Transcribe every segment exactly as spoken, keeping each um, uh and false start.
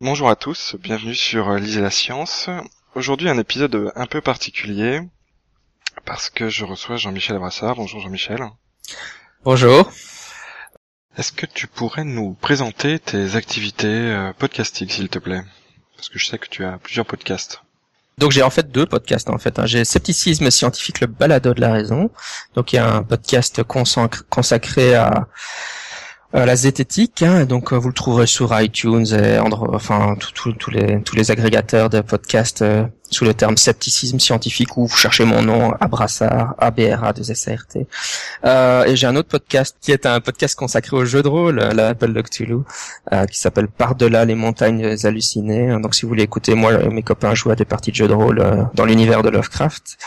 Bonjour à tous, bienvenue sur Lisez la science. Aujourd'hui un épisode un peu particulier parce que je reçois Jean-Michel Abrassart. Bonjour Jean-Michel. Bonjour. Est-ce que tu pourrais nous présenter tes activités podcastiques, s'il te plaît? Parce que je sais que tu as plusieurs podcasts. Donc j'ai en fait deux podcasts en fait. J'ai Scepticisme Scientifique, le balado de la raison. Donc il y a un podcast consacré à Euh, la zététique, hein, donc euh, vous le trouverez sur iTunes et Android, enfin tous les tous les agrégateurs de podcasts euh, sous le terme scepticisme scientifique, ou vous cherchez mon nom Abrassart, A B R A deux S A R T. Euh, et j'ai un autre podcast qui est un podcast consacré au jeu de rôle, La Apple de Cthulhu, euh, qui s'appelle Par-delà les montagnes hallucinées. Donc si vous voulez écouter moi et mes copains jouer à des parties de jeu de rôle euh, dans l'univers de Lovecraft,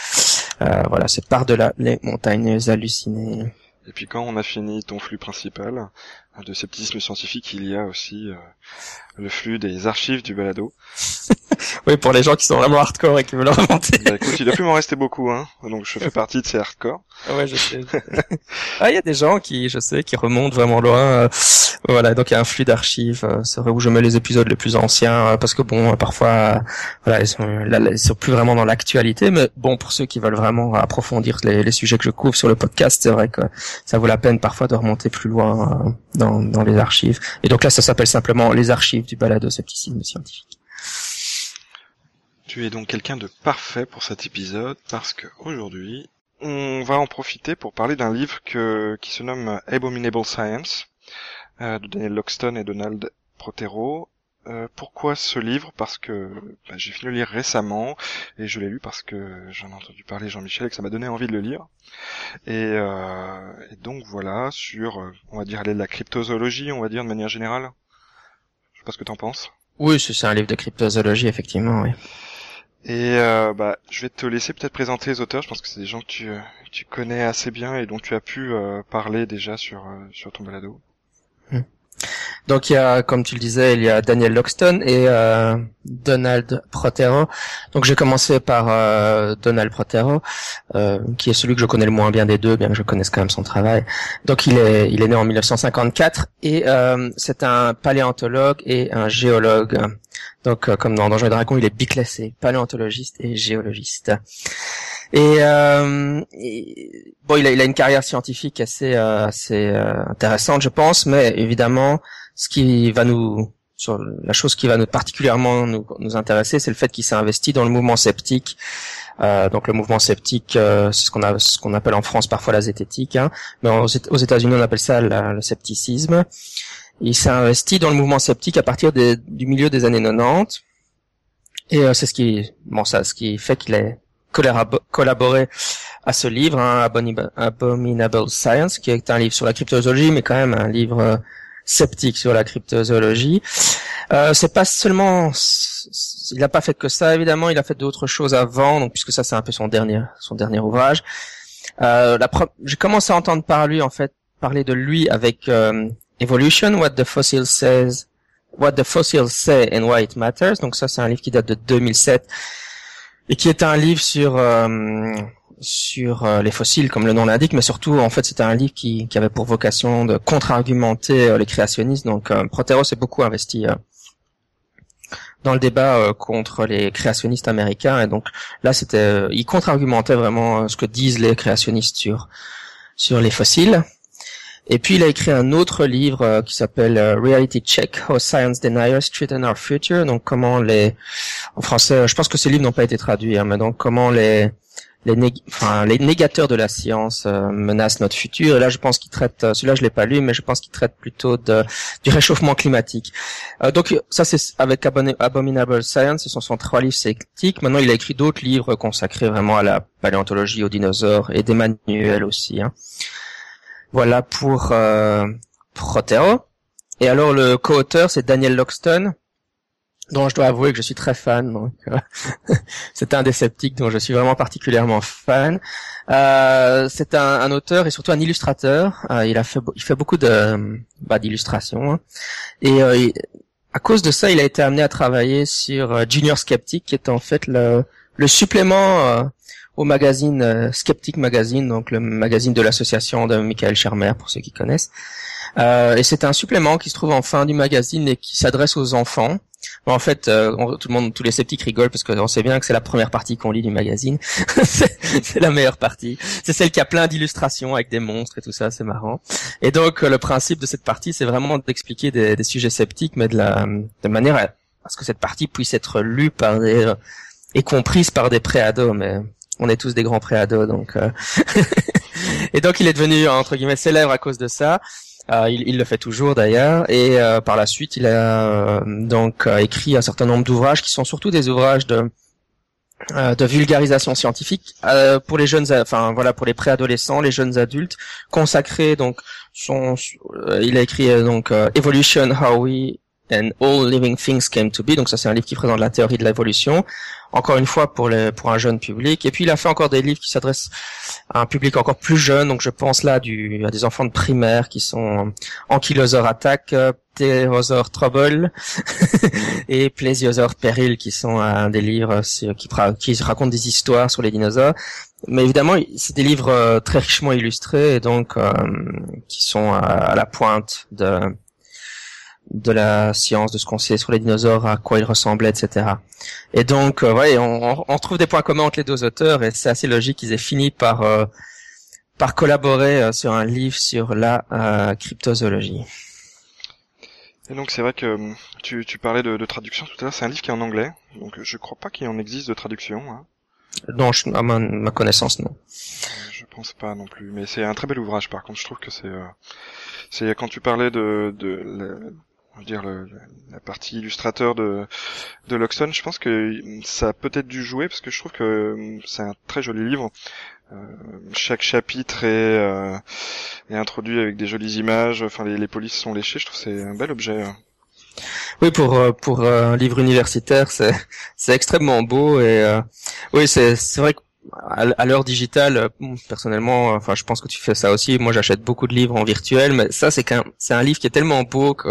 euh, voilà, c'est Par-delà les montagnes hallucinées. Et puis quand on a fini ton flux principal de scepticisme scientifique, il y a aussi euh, le flux des archives du balado. Oui, pour les gens qui sont vraiment hardcore et qui veulent inventer. Bah écoute, il doit plus m'en rester beaucoup, hein. Donc je fais partie de ces hardcore. Ouais, je sais. Ah, il y a des gens qui, je sais, qui remontent vraiment loin. Euh, voilà, donc il y a un flux d'archives. Euh, c'est vrai où je mets les épisodes les plus anciens, euh, parce que bon, euh, parfois, euh, voilà, ils sont, là, ils sont plus vraiment dans l'actualité. Mais bon, pour ceux qui veulent vraiment approfondir les, les sujets que je couvre sur le podcast, c'est vrai que ça vaut la peine parfois de remonter plus loin euh, dans, dans les archives. Et donc là, ça s'appelle simplement les archives du balado scepticisme scientifique. Tu es donc quelqu'un de parfait pour cet épisode parce que aujourd'hui, on va en profiter pour parler d'un livre que, qui se nomme Abominable Science euh, de Daniel Loxton et Donald Prothero. Euh, pourquoi ce livre? Parce que bah, j'ai fini de le lire récemment et je l'ai lu parce que j'en ai entendu parler Jean-Michel et que ça m'a donné envie de le lire. Et, euh, et donc voilà, sur, on va dire, aller de la cryptozoologie, on va dire de manière générale. Je sais pas ce que t'en penses. Oui, c'est un livre de cryptozoologie, effectivement, oui. Et euh, bah, je vais te laisser peut-être présenter les auteurs. Je pense que c'est des gens que tu, tu connais assez bien et dont tu as pu euh, parler déjà sur euh, sur ton balado. Donc il y a, comme tu le disais, il y a Daniel Loxton et euh, Donald Prothero. Donc j'ai commencé par euh, Donald Prothero, euh, qui est celui que je connais le moins bien des deux, bien que je connaisse quand même son travail. Donc il est il est né en mille neuf cent cinquante-quatre et euh, c'est un paléontologue et un géologue. Donc euh, comme dans Donjons et Dragons, il est biclassé, paléontologiste et géologiste. Et, euh, et bon, il a, il a une carrière scientifique assez, euh, assez euh, intéressante, je pense, mais évidemment, ce qui va nous, sur la chose qui va nous particulièrement nous, nous intéresser, c'est le fait qu'il s'est investi dans le mouvement sceptique. Euh, donc le mouvement sceptique, euh, c'est ce qu'on a, ce qu'on appelle en France parfois la zététique, hein, mais aux, aux États-Unis on appelle ça la, le scepticisme. Il s'est investi dans le mouvement sceptique à partir des, du milieu des années quatre-vingt-dix, et euh, c'est ce qui, bon, ça, ce qui fait qu'il est collaborer à ce livre, hein, Abominable Science, qui est un livre sur la cryptozoologie, mais quand même un livre euh, sceptique sur la cryptozoologie. Euh, c'est pas seulement, il n'a pas fait que ça, évidemment, il a fait d'autres choses avant, donc puisque ça c'est un peu son dernier, son dernier ouvrage. Euh, la pro... J'ai commencé à entendre par lui, en fait, parler de lui avec euh, Evolution what the fossil says, what the fossil say and why it matters. Donc ça c'est un livre qui date de deux mille sept. Et qui est un livre sur euh, sur euh, les fossiles, comme le nom l'indique, mais surtout, en fait, c'était un livre qui, qui avait pour vocation de contre-argumenter euh, les créationnistes. Donc, euh, Prothero s'est beaucoup investi euh, dans le débat euh, contre les créationnistes américains. Et donc, là, c'était, euh, il contre-argumentait vraiment euh, ce que disent les créationnistes sur sur les fossiles. Et puis, il a écrit un autre livre euh, qui s'appelle euh, Reality Check, How Science Deniers Threaten Our Future. Donc, comment les, en français, je pense que ces livres n'ont pas été traduits, hein, mais donc, comment les, les, nég... enfin, les négateurs de la science euh, menacent notre futur. Et là, je pense qu'il traite, euh, celui-là, je l'ai pas lu, mais je pense qu'il traite plutôt de, du réchauffement climatique. Euh, donc, ça, c'est avec Abon- Abominable Science. Ce sont, sont trois livres sceptiques. Maintenant, il a écrit d'autres livres consacrés vraiment à la paléontologie, aux dinosaures et des manuels aussi, hein. Voilà pour euh, Prothero. Et alors le co-auteur, c'est Daniel Loxton, dont je dois avouer que je suis très fan, donc euh, c'est un des sceptiques dont je suis vraiment particulièrement fan. Euh, c'est un, un auteur et surtout un illustrateur. Euh, il a fait, il fait beaucoup de, bah, d'illustrations, hein. Et euh, il, à cause de ça, il a été amené à travailler sur euh, Junior Skeptic, qui est en fait le, le supplément euh, au magazine euh, Skeptic Magazine, donc le magazine de l'association de Michael Shermer, pour ceux qui connaissent. Euh, et c'est un supplément qui se trouve en fin du magazine et qui s'adresse aux enfants. Bon, en fait, euh, on, tout le monde, tous les sceptiques rigolent parce qu'on sait bien que c'est la première partie qu'on lit du magazine. c'est, c'est la meilleure partie. C'est celle qui a plein d'illustrations avec des monstres et tout ça, c'est marrant. Et donc, euh, le principe de cette partie, c'est vraiment d'expliquer des, des sujets sceptiques, mais de la, de manière à, à ce que cette partie puisse être lue par des, euh, et comprise par des pré-ados. Mais on est tous des grands pré-ados, donc. Euh... et donc, il est devenu entre guillemets célèbre à cause de ça. Euh, il, il le fait toujours d'ailleurs, et euh, par la suite il a euh, donc euh, écrit un certain nombre d'ouvrages qui sont surtout des ouvrages de euh, de vulgarisation scientifique euh, pour les jeunes, enfin voilà, pour les préadolescents, les jeunes adultes, consacrés donc son euh, il a écrit euh, donc euh, Evolution, How We and All Living Things Came to Be, donc ça c'est un livre qui présente la théorie de l'évolution, encore une fois pour les, pour un jeune public, et puis il a fait encore des livres qui s'adressent à un public encore plus jeune, donc je pense là du, à des enfants de primaire qui sont Ankylosaur Attack, Pterosaur Trouble et Plesiosaur Peril, qui sont un des livres sur, qui, qui racontent des histoires sur les dinosaures, mais évidemment c'est des livres très richement illustrés et donc euh, qui sont à, à la pointe de de la science, de ce qu'on sait sur les dinosaures, à quoi ils ressemblaient, et cetera. Et donc, euh, ouais, on, on trouve des points communs entre les deux auteurs, et c'est assez logique qu'ils aient fini par euh, par collaborer euh, sur un livre sur la euh, cryptozoologie. Et donc, c'est vrai que tu, tu parlais de, de traduction tout à l'heure, c'est un livre qui est en anglais, donc je crois pas qu'il en existe de traduction, hein. Non, je, à ma, ma connaissance, non. Je pense pas non plus, mais c'est un très bel ouvrage, par contre, je trouve que c'est... Euh, c'est quand tu parlais de... de, de on va dire le, la partie illustrateur de de Loxton, je pense que ça a peut-être dû jouer parce que je trouve que c'est un très joli livre. Euh, chaque chapitre est, euh, est introduit avec des jolies images. Enfin, les, les polices sont léchées. Je trouve que c'est un bel objet. Oui, pour pour un livre universitaire, c'est c'est extrêmement beau et euh, oui, c'est c'est vrai que à l'heure digitale, personnellement, enfin, je pense que tu fais ça aussi. Moi, j'achète beaucoup de livres en virtuel, mais ça, c'est qu'un c'est un livre qui est tellement beau que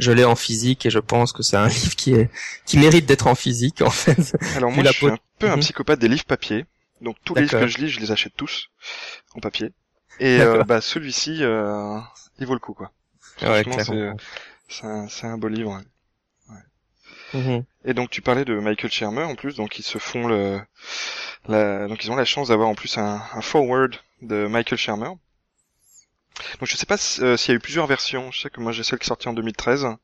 je l'ai en physique et je pense que c'est un livre qui est qui mérite d'être en physique en fait. Alors moi je suis un peu un psychopathe des livres papier, donc tous les livres que je lis je les achète tous en papier et euh, bah celui-ci euh, il vaut le coup quoi. Ouais, c'est c'est un, c'est un beau livre. Ouais. Mm-hmm. Et donc tu parlais de Michael Shermer en plus, donc ils se font le la donc ils ont la chance d'avoir en plus un, un foreword de Michael Shermer. Donc je sais pas si, euh, s'il y a eu plusieurs versions. Je sais que moi j'ai celle qui est sortie en deux mille treize. Euh...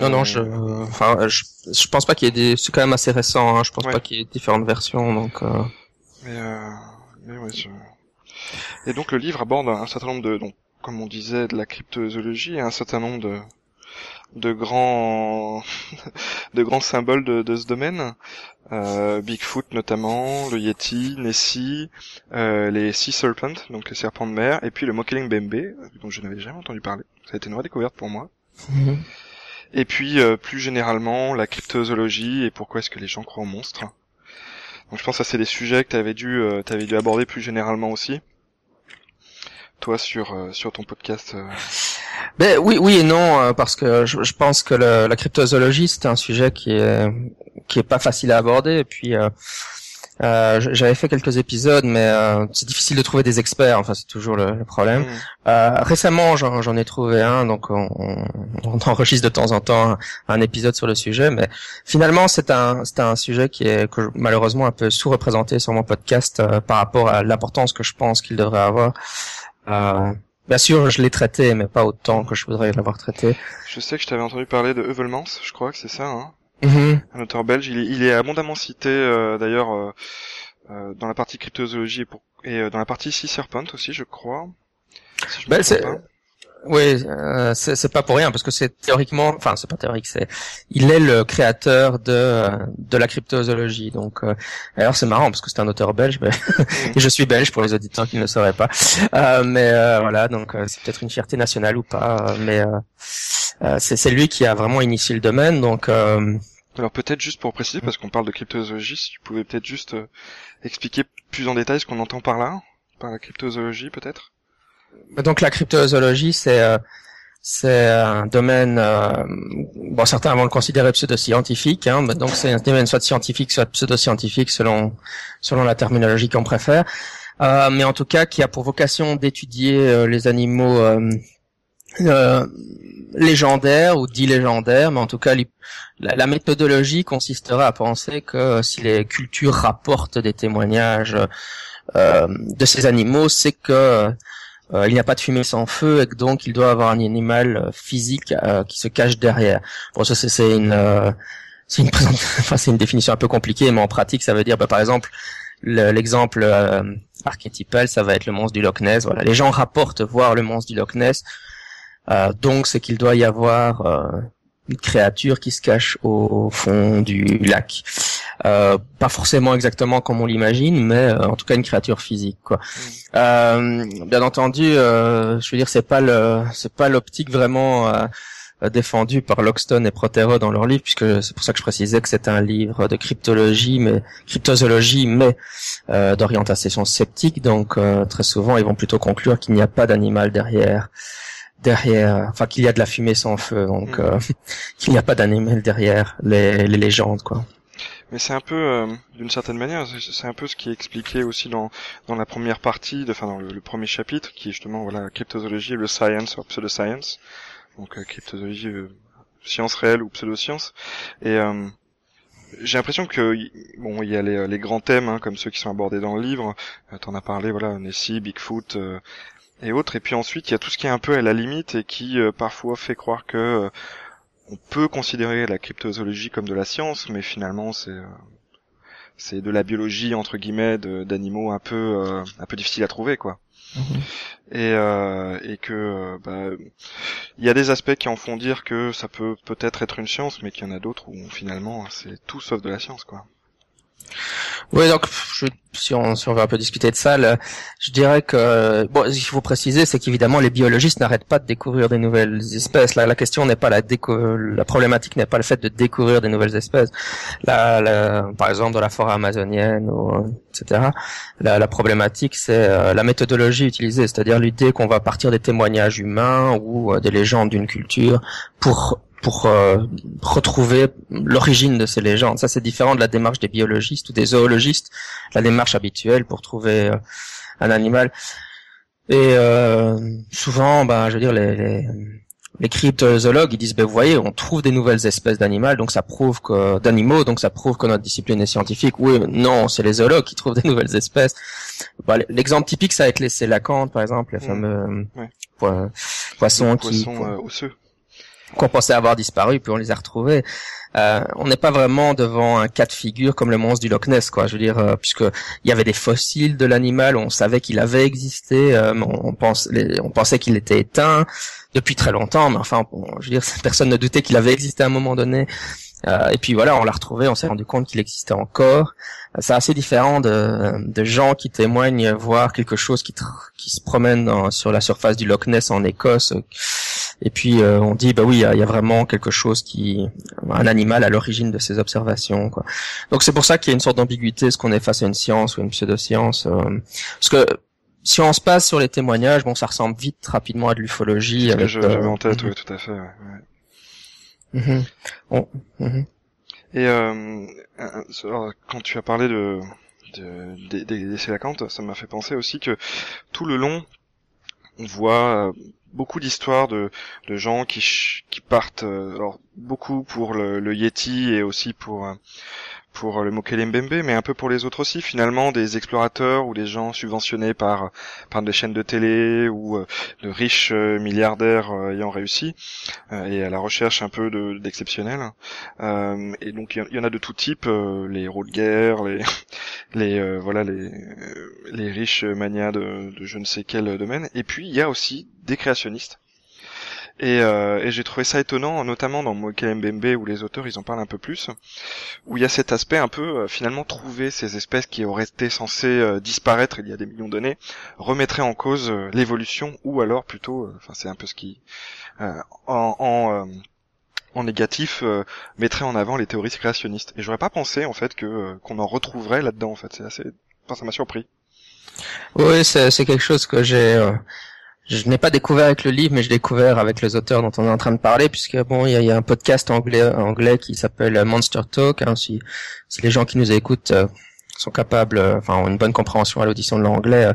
Non non, je, euh, enfin, je, je pense pas qu'il y ait des. C'est quand même assez récent. Hein, je pense ouais. pas qu'il y ait différentes versions. Donc. Euh... Mais, euh... mais ouais. Je... Et donc le livre aborde un certain nombre de, donc comme on disait, de la cryptozoologie et un certain nombre de de grands de grands symboles de, de ce domaine. Euh, Bigfoot notamment, le Yeti, Nessie, euh, les Sea Serpents, donc les serpents de mer, et puis le Mokele-Mbembe, dont je n'avais jamais entendu parler. Ça a été une redécouverte pour moi. Mm-hmm. Et puis, euh, plus généralement, la cryptozoologie et pourquoi est-ce que les gens croient aux monstres. Donc je pense que ça c'est des sujets que t'avais dû, euh, t'avais dû aborder plus généralement aussi. Toi, sur euh, sur ton podcast... Euh... Ben oui, oui et non, euh, parce que je, je pense que le, la cryptozoologie c'est un sujet qui est qui est pas facile à aborder. Et puis euh, euh, j'avais fait quelques épisodes, mais euh, c'est difficile de trouver des experts. Enfin, c'est toujours le, le problème. Mmh. Euh, récemment, j'en, j'en ai trouvé un, donc on, on enregistre de temps en temps un, un épisode sur le sujet. Mais finalement, c'est un c'est un sujet qui est que je, malheureusement un peu sous-représenté sur mon podcast euh, par rapport à l'importance que je pense qu'il devrait avoir. Euh, Bien sûr, je l'ai traité, mais pas autant que je voudrais l'avoir traité. Je sais que je t'avais entendu parler de Heuvelmans, je crois que c'est ça, hein. Mm-hmm. Un auteur belge, il est, il est abondamment cité, euh, d'ailleurs, euh, euh, dans la partie cryptozoologie et, pour, et euh, dans la partie Sea Serpent aussi, je crois. Si je ben, c'est, pas. oui, euh, c'est, c'est pas pour rien, parce que c'est théoriquement, enfin, c'est pas théorique, c'est, il est le créateur de, de la cryptozoologie, donc, euh, alors c'est marrant, parce que c'est un auteur belge, mais et je suis belge pour les auditeurs qui ne le sauraient pas, euh, mais, euh, voilà, donc, euh, c'est peut-être une fierté nationale ou pas, euh, mais, euh, Euh, c'est, c'est lui qui a vraiment initié le domaine, donc... Euh... Alors peut-être juste pour préciser, parce qu'on parle de cryptozoologie, si tu pouvais peut-être juste euh, expliquer plus en détail ce qu'on entend par là, par la cryptozoologie peut-être. Donc la cryptozoologie, c'est... Euh... C'est un domaine, euh, bon, certains vont le considérer pseudo-scientifique, hein, mais donc c'est un domaine soit scientifique, soit pseudo-scientifique, selon selon la terminologie qu'on préfère, euh, mais en tout cas qui a pour vocation d'étudier euh, les animaux euh, euh, légendaires ou dits légendaires, mais en tout cas li- la, la méthodologie consistera à penser que si les cultures rapportent des témoignages euh, de ces animaux, c'est que Euh, il n'y a pas de fumée sans feu et que donc il doit avoir un animal euh, physique euh, qui se cache derrière. Bon, ça c'est, c'est une, euh, c'est une, enfin c'est une définition un peu compliquée, mais en pratique ça veut dire, bah, par exemple, le, l'exemple euh, archétypal, ça va être le monstre du Loch Ness. Voilà, les gens rapportent voir le monstre du Loch Ness, euh, donc c'est qu'il doit y avoir euh, une créature qui se cache au fond du lac. Euh, pas forcément exactement comme on l'imagine, mais euh, en tout cas une créature physique, quoi. Euh, bien entendu, euh, je veux dire, c'est pas le, c'est pas l'optique vraiment euh, défendue par Loxton et Prothero dans leur livre, puisque c'est pour ça que je précisais que c'est un livre de cryptologie, mais cryptozoologie, mais euh, d'orientation sceptique. Donc euh, très souvent, ils vont plutôt conclure qu'il n'y a pas d'animal derrière. derrière, enfin qu'il y a de la fumée sans feu, donc mmh. euh, qu'il n'y a pas d'animal derrière les, les légendes, quoi. Mais c'est un peu, euh, d'une certaine manière, c'est un peu ce qui est expliqué aussi dans dans la première partie, de, enfin dans le, le premier chapitre, qui est justement voilà la cryptozoologie et le science ou pseudo-science, donc euh, cryptozoologie, euh, science réelle ou pseudo-science, et euh, j'ai l'impression que bon, il y a les, les grands thèmes, hein, comme ceux qui sont abordés dans le livre, euh, t'en as parlé, voilà, Nessie, Bigfoot. Euh, et autres, et puis ensuite il y a tout ce qui est un peu à la limite et qui euh, parfois fait croire que euh, on peut considérer la cryptozoologie comme de la science, mais finalement c'est euh, c'est de la biologie entre guillemets de, d'animaux un peu euh, un peu difficile à trouver, quoi. Mmh. Et euh, et que euh, bah il y a des aspects qui en font dire que ça peut peut-être être une science, mais qu'il y en a d'autres où finalement c'est tout sauf de la science, quoi. Oui, donc je, si on si on veut un peu discuter de ça, le, je dirais que bon, ce qu'il faut préciser, c'est qu'évidemment les biologistes n'arrêtent pas de découvrir des nouvelles espèces. La, la question n'est pas la déco, la problématique n'est pas le fait de découvrir des nouvelles espèces. La, la, par exemple dans la forêt amazonienne, ou, et cetera. La, la problématique, c'est euh, la méthodologie utilisée, c'est-à-dire l'idée qu'on va partir des témoignages humains ou euh, des légendes d'une culture pour pour euh, retrouver l'origine de ces légendes. Ça, c'est différent de la démarche des biologistes ou des zoologistes, la démarche habituelle pour trouver euh, un animal. Et euh, souvent, bah, je veux dire, les, les, les cryptozoologues, ils disent, ben, vous voyez, on trouve des nouvelles espèces d'animaux, donc ça prouve que d'animaux, donc ça prouve que notre discipline est scientifique. Oui, non, c'est les zoologues qui trouvent des nouvelles espèces. Bah, l'exemple typique, ça va être les sélacantes, par exemple, les fameux ouais. po- poissons, les poissons qui, euh, po- osseux. qu'on pensait avoir disparu, puis on les a retrouvés. Euh, on n'est pas vraiment devant un cas de figure comme le monstre du Loch Ness, quoi. Je veux dire, euh, puisque il y avait des fossiles de l'animal, on savait qu'il avait existé, euh, on, pense, les, on pensait qu'il était éteint depuis très longtemps, mais enfin, on, je veux dire, personne ne doutait qu'il avait existé à un moment donné. Euh, et puis voilà, on l'a retrouvé, on s'est rendu compte qu'il existait encore. Euh, c'est assez différent de, de gens qui témoignent voir quelque chose qui, tr- qui se promène dans, sur la surface du Loch Ness en Écosse. Euh, et puis euh, on dit, bah oui, il y, y a vraiment quelque chose qui, un animal à l'origine de ces observations, quoi. Donc c'est pour ça qu'il y a une sorte d'ambiguïté, est-ce qu'on est face à une science ou une pseudo-science, euh, parce que si on se passe sur les témoignages, bon, ça ressemble vite rapidement à de l'ufologie. Avec, je, euh, j'avais en tête, oui, tout à fait. Ouais, ouais. Mmh. Oh. Mmh. Et euh, quand tu as parlé de, de, de, de, des sélacantes, ça m'a fait penser aussi que tout le long, on voit beaucoup d'histoires de, de gens qui, qui partent, alors beaucoup pour le, le Yeti et aussi pour pour le Mokele-Mbembe, mais un peu pour les autres aussi, finalement, des explorateurs ou des gens subventionnés par par des chaînes de télé ou euh, de riches euh, milliardaires euh, ayant réussi, euh, et à la recherche un peu de, d'exceptionnel. Euh, et donc il y, y en a de tout type, euh, les héros de guerre, les les euh, voilà les euh, les riches manias de, de je ne sais quel domaine. Et puis il y a aussi des créationnistes. Et, euh, et j'ai trouvé ça étonnant, notamment dans Mokele-Mbembe, où les auteurs ils en parlent un peu plus, où il y a cet aspect un peu, euh, finalement, trouver ces espèces qui auraient été censées euh, disparaître il y a des millions d'années, remettrait en cause euh, l'évolution, ou alors plutôt, enfin euh, c'est un peu ce qui, euh, en... en euh, en négatif, euh, mettrait en avant les théories créationnistes. Et j'aurais pas pensé, en fait, que euh, qu'on en retrouverait là-dedans, en fait. C'est assez... Enfin, ça m'a surpris. Oui, c'est, c'est quelque chose que j'ai... Euh, je n'ai pas découvert avec le livre, mais j'ai découvert avec les auteurs dont on est en train de parler, puisque, bon, il y, y a un podcast anglais anglais qui s'appelle Monster Talk. Hein, si, si les gens qui nous écoutent euh, sont capables... Enfin, euh, ont une bonne compréhension à l'audition de l'anglais... Euh,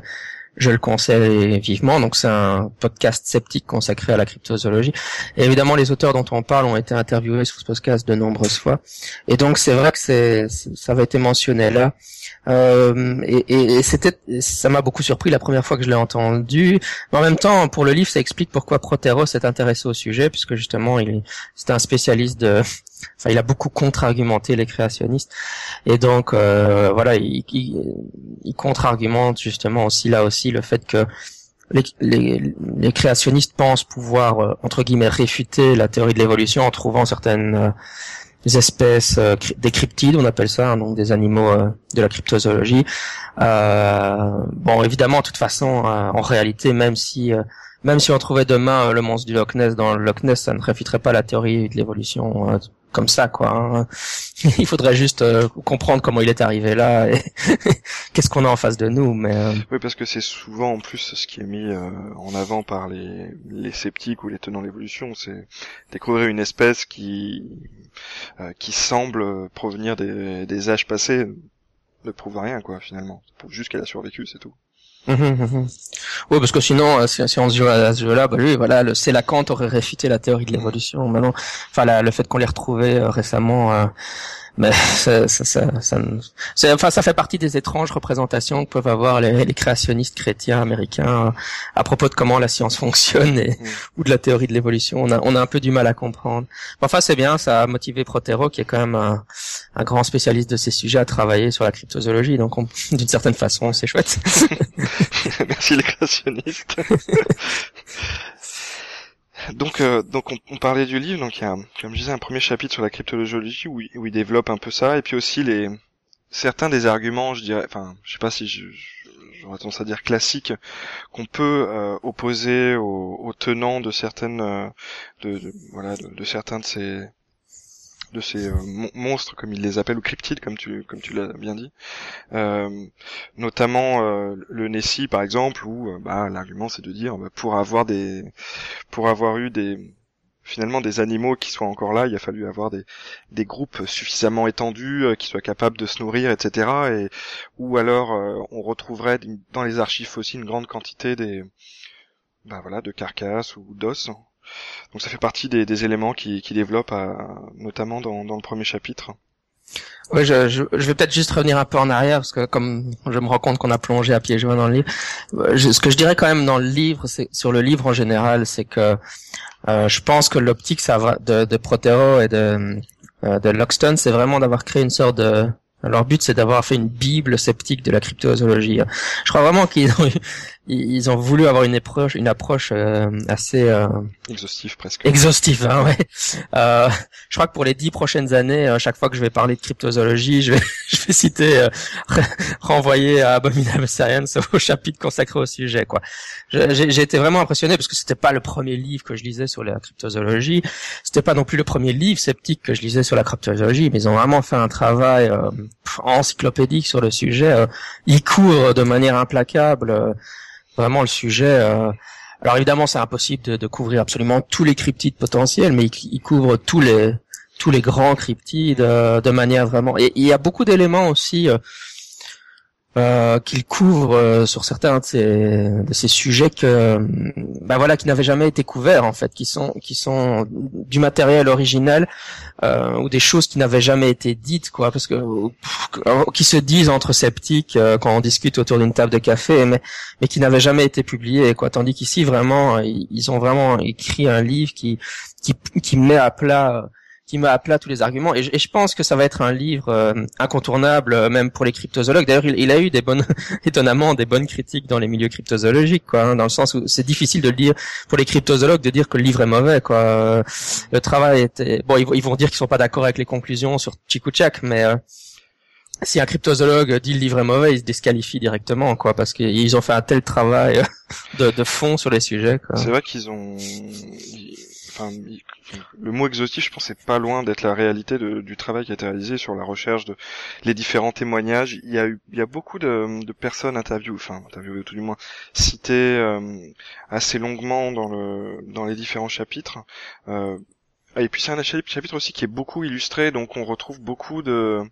je le conseille vivement. Donc c'est un podcast sceptique consacré à la cryptozoologie. Et évidemment, les auteurs dont on parle ont été interviewés sur ce podcast de nombreuses fois. Et donc c'est vrai que c'est, ça avait été mentionné là. Euh, et, et, et c'était, ça m'a beaucoup surpris la première fois que je l'ai entendu. Mais en même temps, pour le livre, ça explique pourquoi Prothero s'est intéressé au sujet, puisque justement, il, c'est un spécialiste de. Enfin, il a beaucoup contre-argumenté les créationnistes, et donc euh, voilà, il, il, il contre-argumente justement aussi là aussi le fait que les, les, les créationnistes pensent pouvoir euh, entre guillemets réfuter la théorie de l'évolution en trouvant certaines euh, espèces euh, des cryptides, on appelle ça, hein, donc des animaux euh, de la cryptozoologie. Euh, bon, évidemment, de toute façon, euh, en réalité, même si euh, même si on trouvait demain euh, le monstre du Loch Ness dans le Loch Ness, ça ne réfuterait pas la théorie de l'évolution. Euh, comme ça, quoi, hein. Il faudrait juste euh, comprendre comment il est arrivé là et qu'est-ce qu'on a en face de nous, mais euh... oui, parce que c'est souvent en plus ce qui est mis euh, en avant par les les sceptiques ou les tenants de l'évolution, c'est découvrir une espèce qui euh, qui semble provenir des des âges passés ne prouve rien, quoi, finalement. Ça prouve juste qu'elle a survécu, c'est tout. Mmh, mmh. Oui, parce que sinon, euh, si, si on se joue à, à ce jeu-là, bah lui, voilà, le Lacan aurait réfuté la théorie de l'évolution. Maintenant, enfin, la, le fait qu'on l'ait retrouvé euh, récemment, euh, mais ça, ça, ça, ça, c'est, enfin, ça fait partie des étranges représentations que peuvent avoir les, les créationnistes chrétiens américains euh, à propos de comment la science fonctionne et, mmh. ou de la théorie de l'évolution. On a, on a un peu du mal à comprendre. Mais enfin, c'est bien, ça a motivé Prothero, qui est quand même un, un grand spécialiste de ces sujets, à travailler sur la cryptozoologie. Donc, on, d'une certaine façon, c'est chouette. Merci les créationnistes. donc, euh, donc on, on parlait du livre. Donc il y a, un, comme je disais, un premier chapitre sur la cryptozoologie où, où il développe un peu ça, et puis aussi les certains des arguments, je dirais, enfin, je sais pas si je, je, j'aurais tendance à dire classiques, qu'on peut euh, opposer aux, aux tenants de certaines, euh, de, de voilà, de, de certains de ces de ces euh, mon- monstres, comme ils les appellent, ou cryptides, comme tu comme tu l'as bien dit, euh, notamment euh, le Nessie par exemple, où euh, bah l'argument c'est de dire, bah, pour avoir des pour avoir eu des finalement des animaux qui soient encore là, il a fallu avoir des des groupes suffisamment étendus euh, qui soient capables de se nourrir, etc., et ou alors euh, on retrouverait dans les archives aussi une grande quantité des bah voilà de carcasses ou d'os. Donc ça fait partie des, des éléments qui, qui développent, à, notamment dans, dans le premier chapitre. Oui, je, je, je vais peut-être juste revenir un peu en arrière, parce que comme je me rends compte qu'on a plongé à pieds joints dans le livre, je, ce que je dirais quand même dans le livre, c'est, sur le livre en général, c'est que euh, je pense que l'optique ça, de, de Prothero et de, euh, de Loxton, c'est vraiment d'avoir créé une sorte de... Leur but, c'est d'avoir fait une bible sceptique de la cryptozoologie. Je crois vraiment qu'ils ont, ils ont voulu avoir une approche, une approche euh, assez euh, exhaustive, presque. Exhaustive, hein, ouais. Euh, je crois que pour les dix prochaines années, euh, chaque fois que je vais parler de cryptozoologie, je vais, je vais citer, euh, renvoyer à Abominable Science au chapitre consacré au sujet, quoi. Je, j'ai, j'ai été vraiment impressionné, parce que c'était pas le premier livre que je lisais sur la cryptozoologie, c'était pas non plus le premier livre sceptique que je lisais sur la cryptozoologie, mais ils ont vraiment fait un travail euh, encyclopédique sur le sujet. Euh, ils courent de manière implacable euh, vraiment le sujet. Euh... Alors évidemment, c'est impossible de, de couvrir absolument tous les cryptides potentiels, mais ils, ils couvrent tous les tous les grands cryptides euh, de manière vraiment. Et il y a beaucoup d'éléments aussi euh, euh, qu'ils couvrent euh, sur certains de ces de ces sujets que bah voilà qui n'avaient jamais été couverts, en fait, qui sont qui sont du matériel original euh, ou des choses qui n'avaient jamais été dites, quoi, parce que euh, qui se disent entre sceptiques euh, quand on discute autour d'une table de café, mais mais qui n'avaient jamais été publiées, quoi, tandis qu'ici vraiment ils ont vraiment écrit un livre qui qui qui met à plat euh, qui met à plat tous les arguments, et je, et je pense que ça va être un livre euh, incontournable, euh, même pour les cryptozoologues. D'ailleurs, il, il a eu des bonnes, étonnamment, des bonnes critiques dans les milieux cryptozoologiques, quoi, hein, dans le sens où c'est difficile de le dire pour les cryptozoologues de dire que le livre est mauvais, quoi. Le travail était bon, ils, ils vont dire qu'ils sont pas d'accord avec les conclusions sur Tchikoutchak, mais euh, si un cryptozoologue dit le livre est mauvais, il se disqualifie directement, quoi, parce qu'ils ont fait un tel travail de, de fond sur les sujets, quoi. C'est vrai qu'ils ont, enfin, le mot exhaustif, je pense, c'est pas loin d'être la réalité de, du travail qui a été réalisé sur la recherche de les différents témoignages. Il y a eu, il y a beaucoup de, de personnes interviewées, enfin, interviewées tout du moins, citées euh, assez longuement dans le, dans les différents chapitres. Euh, Et puis c'est un chapitre aussi qui est beaucoup illustré, donc on retrouve beaucoup de,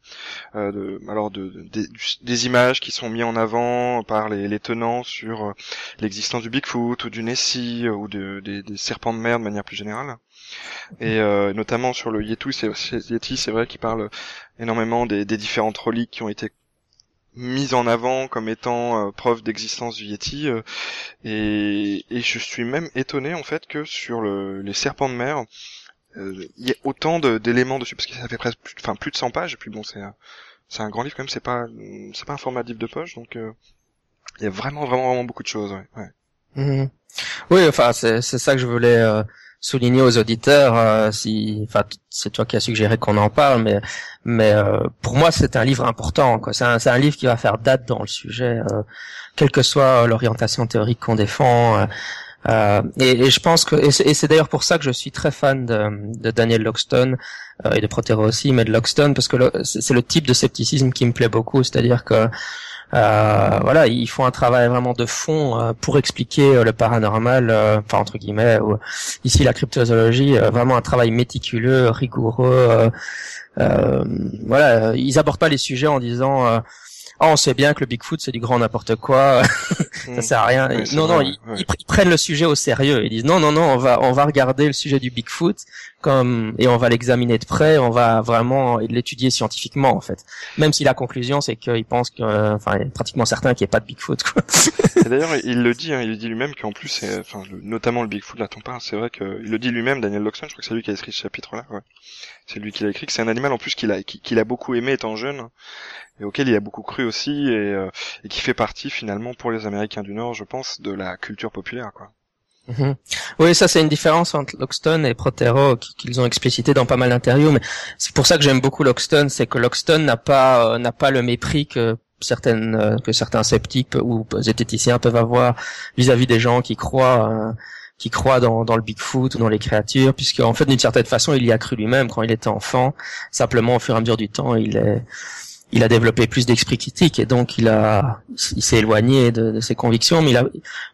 euh, de alors de, de, de des images qui sont mises en avant par les, les tenants sur l'existence du Bigfoot ou du Nessie ou de, des, des serpents de mer de manière plus générale. Et euh, notamment sur le Yeti, c'est, c'est, Yeti, c'est vrai qu'il parle énormément des, des différentes reliques qui ont été mise en avant comme étant euh, preuve d'existence du Yeti, euh, et, et je suis même étonné en fait que sur le, les serpents de mer, il euh, y a autant de, d'éléments dessus, parce que ça fait presque plus, enfin, plus de cent pages, et puis bon, c'est un, c'est un grand livre quand même, c'est pas, c'est pas un format livre de poche, donc il euh, y a vraiment, vraiment, vraiment beaucoup de choses, ouais. ouais. Mmh. Oui, enfin, c'est, c'est ça que je voulais euh, souligner aux auditeurs, euh, si, enfin, t- c'est toi qui as suggéré qu'on en parle, mais, mais euh, pour moi, c'est un livre important, quoi. C'est un, c'est un livre qui va faire date dans le sujet, euh, quelle que soit euh, l'orientation théorique qu'on défend. Euh, Euh, et, et je pense que et c'est, et c'est d'ailleurs pour ça que je suis très fan de, de Daniel Loxton euh, et de Prothero aussi, mais de Loxton parce que le, c'est le type de scepticisme qui me plaît beaucoup, c'est-à-dire que euh, voilà, ils font un travail vraiment de fond euh, pour expliquer euh, le paranormal, euh, enfin entre guillemets, ou ici la cryptozoologie, euh, vraiment un travail méticuleux, rigoureux. Euh, euh, voilà, ils abordent pas les sujets en disant euh, ah, on sait bien que le Bigfoot c'est du grand n'importe quoi, ça sert à rien. Oui, non, vrai, non, ils, ouais. ils prennent le sujet au sérieux. Ils disent non, non, non, on va, on va regarder le sujet du Bigfoot comme et on va l'examiner de près. On va vraiment l'étudier scientifiquement en fait. Même si la conclusion c'est qu'ils pensent que, enfin, il est pratiquement certain qu'il n'y ait pas de Bigfoot, quoi. Et d'ailleurs, il le dit, hein, il dit lui-même qu'en plus, c'est, enfin, le, notamment le Bigfoot, là, t'en parles. C'est vrai que il le dit lui-même, Daniel Loxton. Je crois que c'est lui qui a écrit ce chapitre-là. Ouais. C'est lui qui l'a écrit. Que c'est un animal en plus qu'il a, qu'il a beaucoup aimé étant jeune. Et auquel il a beaucoup cru aussi, et, euh, et qui fait partie finalement pour les Américains du Nord, je pense, de la culture populaire, quoi. Mmh. Oui, ça c'est une différence entre Loxton et Prothero qu'ils ont explicité dans pas mal d'interviews, mais c'est pour ça que j'aime beaucoup Loxton, c'est que Loxton n'a pas euh, n'a pas le mépris que certaines euh, que certains sceptiques ou zététiciens peuvent avoir vis-à-vis des gens qui croient. Euh, qui croit dans, dans le Bigfoot ou dans les créatures, puisque en fait d'une certaine façon il y a cru lui-même quand il était enfant. Simplement au fur et à mesure du temps, il est, il a développé plus d'esprit critique et donc il a, il s'est éloigné de, de ses convictions. Mais il a,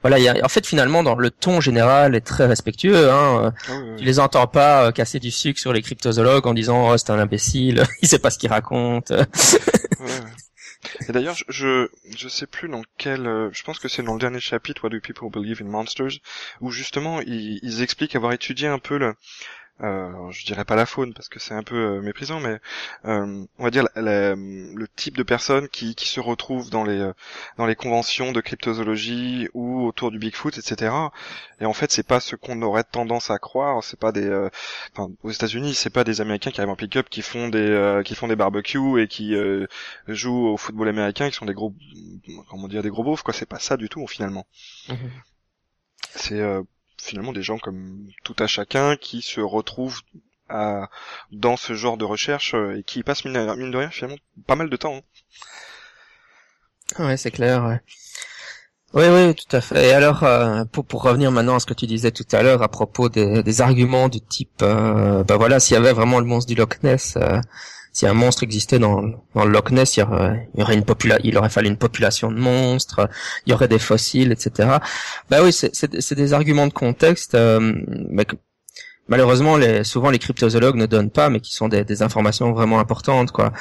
voilà, il y a, en fait finalement dans le ton général est très respectueux. Hein. Oh, oui. Tu les entends pas casser du sucre sur les cryptozoologues en disant oh c'est un imbécile, il sait pas ce qu'il raconte. Ouais. Et d'ailleurs, je, je je sais plus dans quel, euh, je pense que c'est dans le dernier chapitre, Why Do People Believe in Monsters, où justement ils, ils expliquent avoir étudié un peu le, euh, je dirais pas la faune parce que c'est un peu euh, méprisant, mais euh, on va dire la, la, le type de personnes qui qui se retrouvent dans les dans les conventions de cryptozoologie ou autour du Bigfoot, et cetera. Et en fait, c'est pas ce qu'on aurait tendance à croire. C'est pas des, euh, enfin, aux États-Unis, c'est pas des Américains qui arrivent en pick-up, qui font des, euh, qui font des barbecues et qui euh, jouent au football américain, qui sont des gros, comment dire, des gros beaufs, quoi. C'est pas ça du tout, finalement. Mmh. C'est euh, finalement des gens comme tout à chacun qui se retrouvent à, dans ce genre de recherche et qui passent mine de rien finalement pas mal de temps. Hein. Ouais, c'est clair. Ouais. Oui, oui, tout à fait. Et alors, euh, pour, pour revenir maintenant à ce que tu disais tout à l'heure à propos des, des arguments du type, euh, bah voilà, s'il y avait vraiment le monstre du Loch Ness, euh, si un monstre existait dans, dans le Loch Ness, il y aurait, il y aurait une popula- il aurait fallu une population de monstres, il y aurait des fossiles, et cetera. Bah oui, c'est, c'est, c'est des arguments de contexte, euh, mais que, malheureusement, les, souvent les cryptozoologues ne donnent pas, mais qui sont des, des informations vraiment importantes, quoi.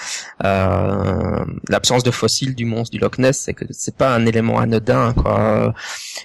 Euh, l'absence de fossiles du monstre du Loch Ness, c'est que c'est pas un élément anodin, quoi.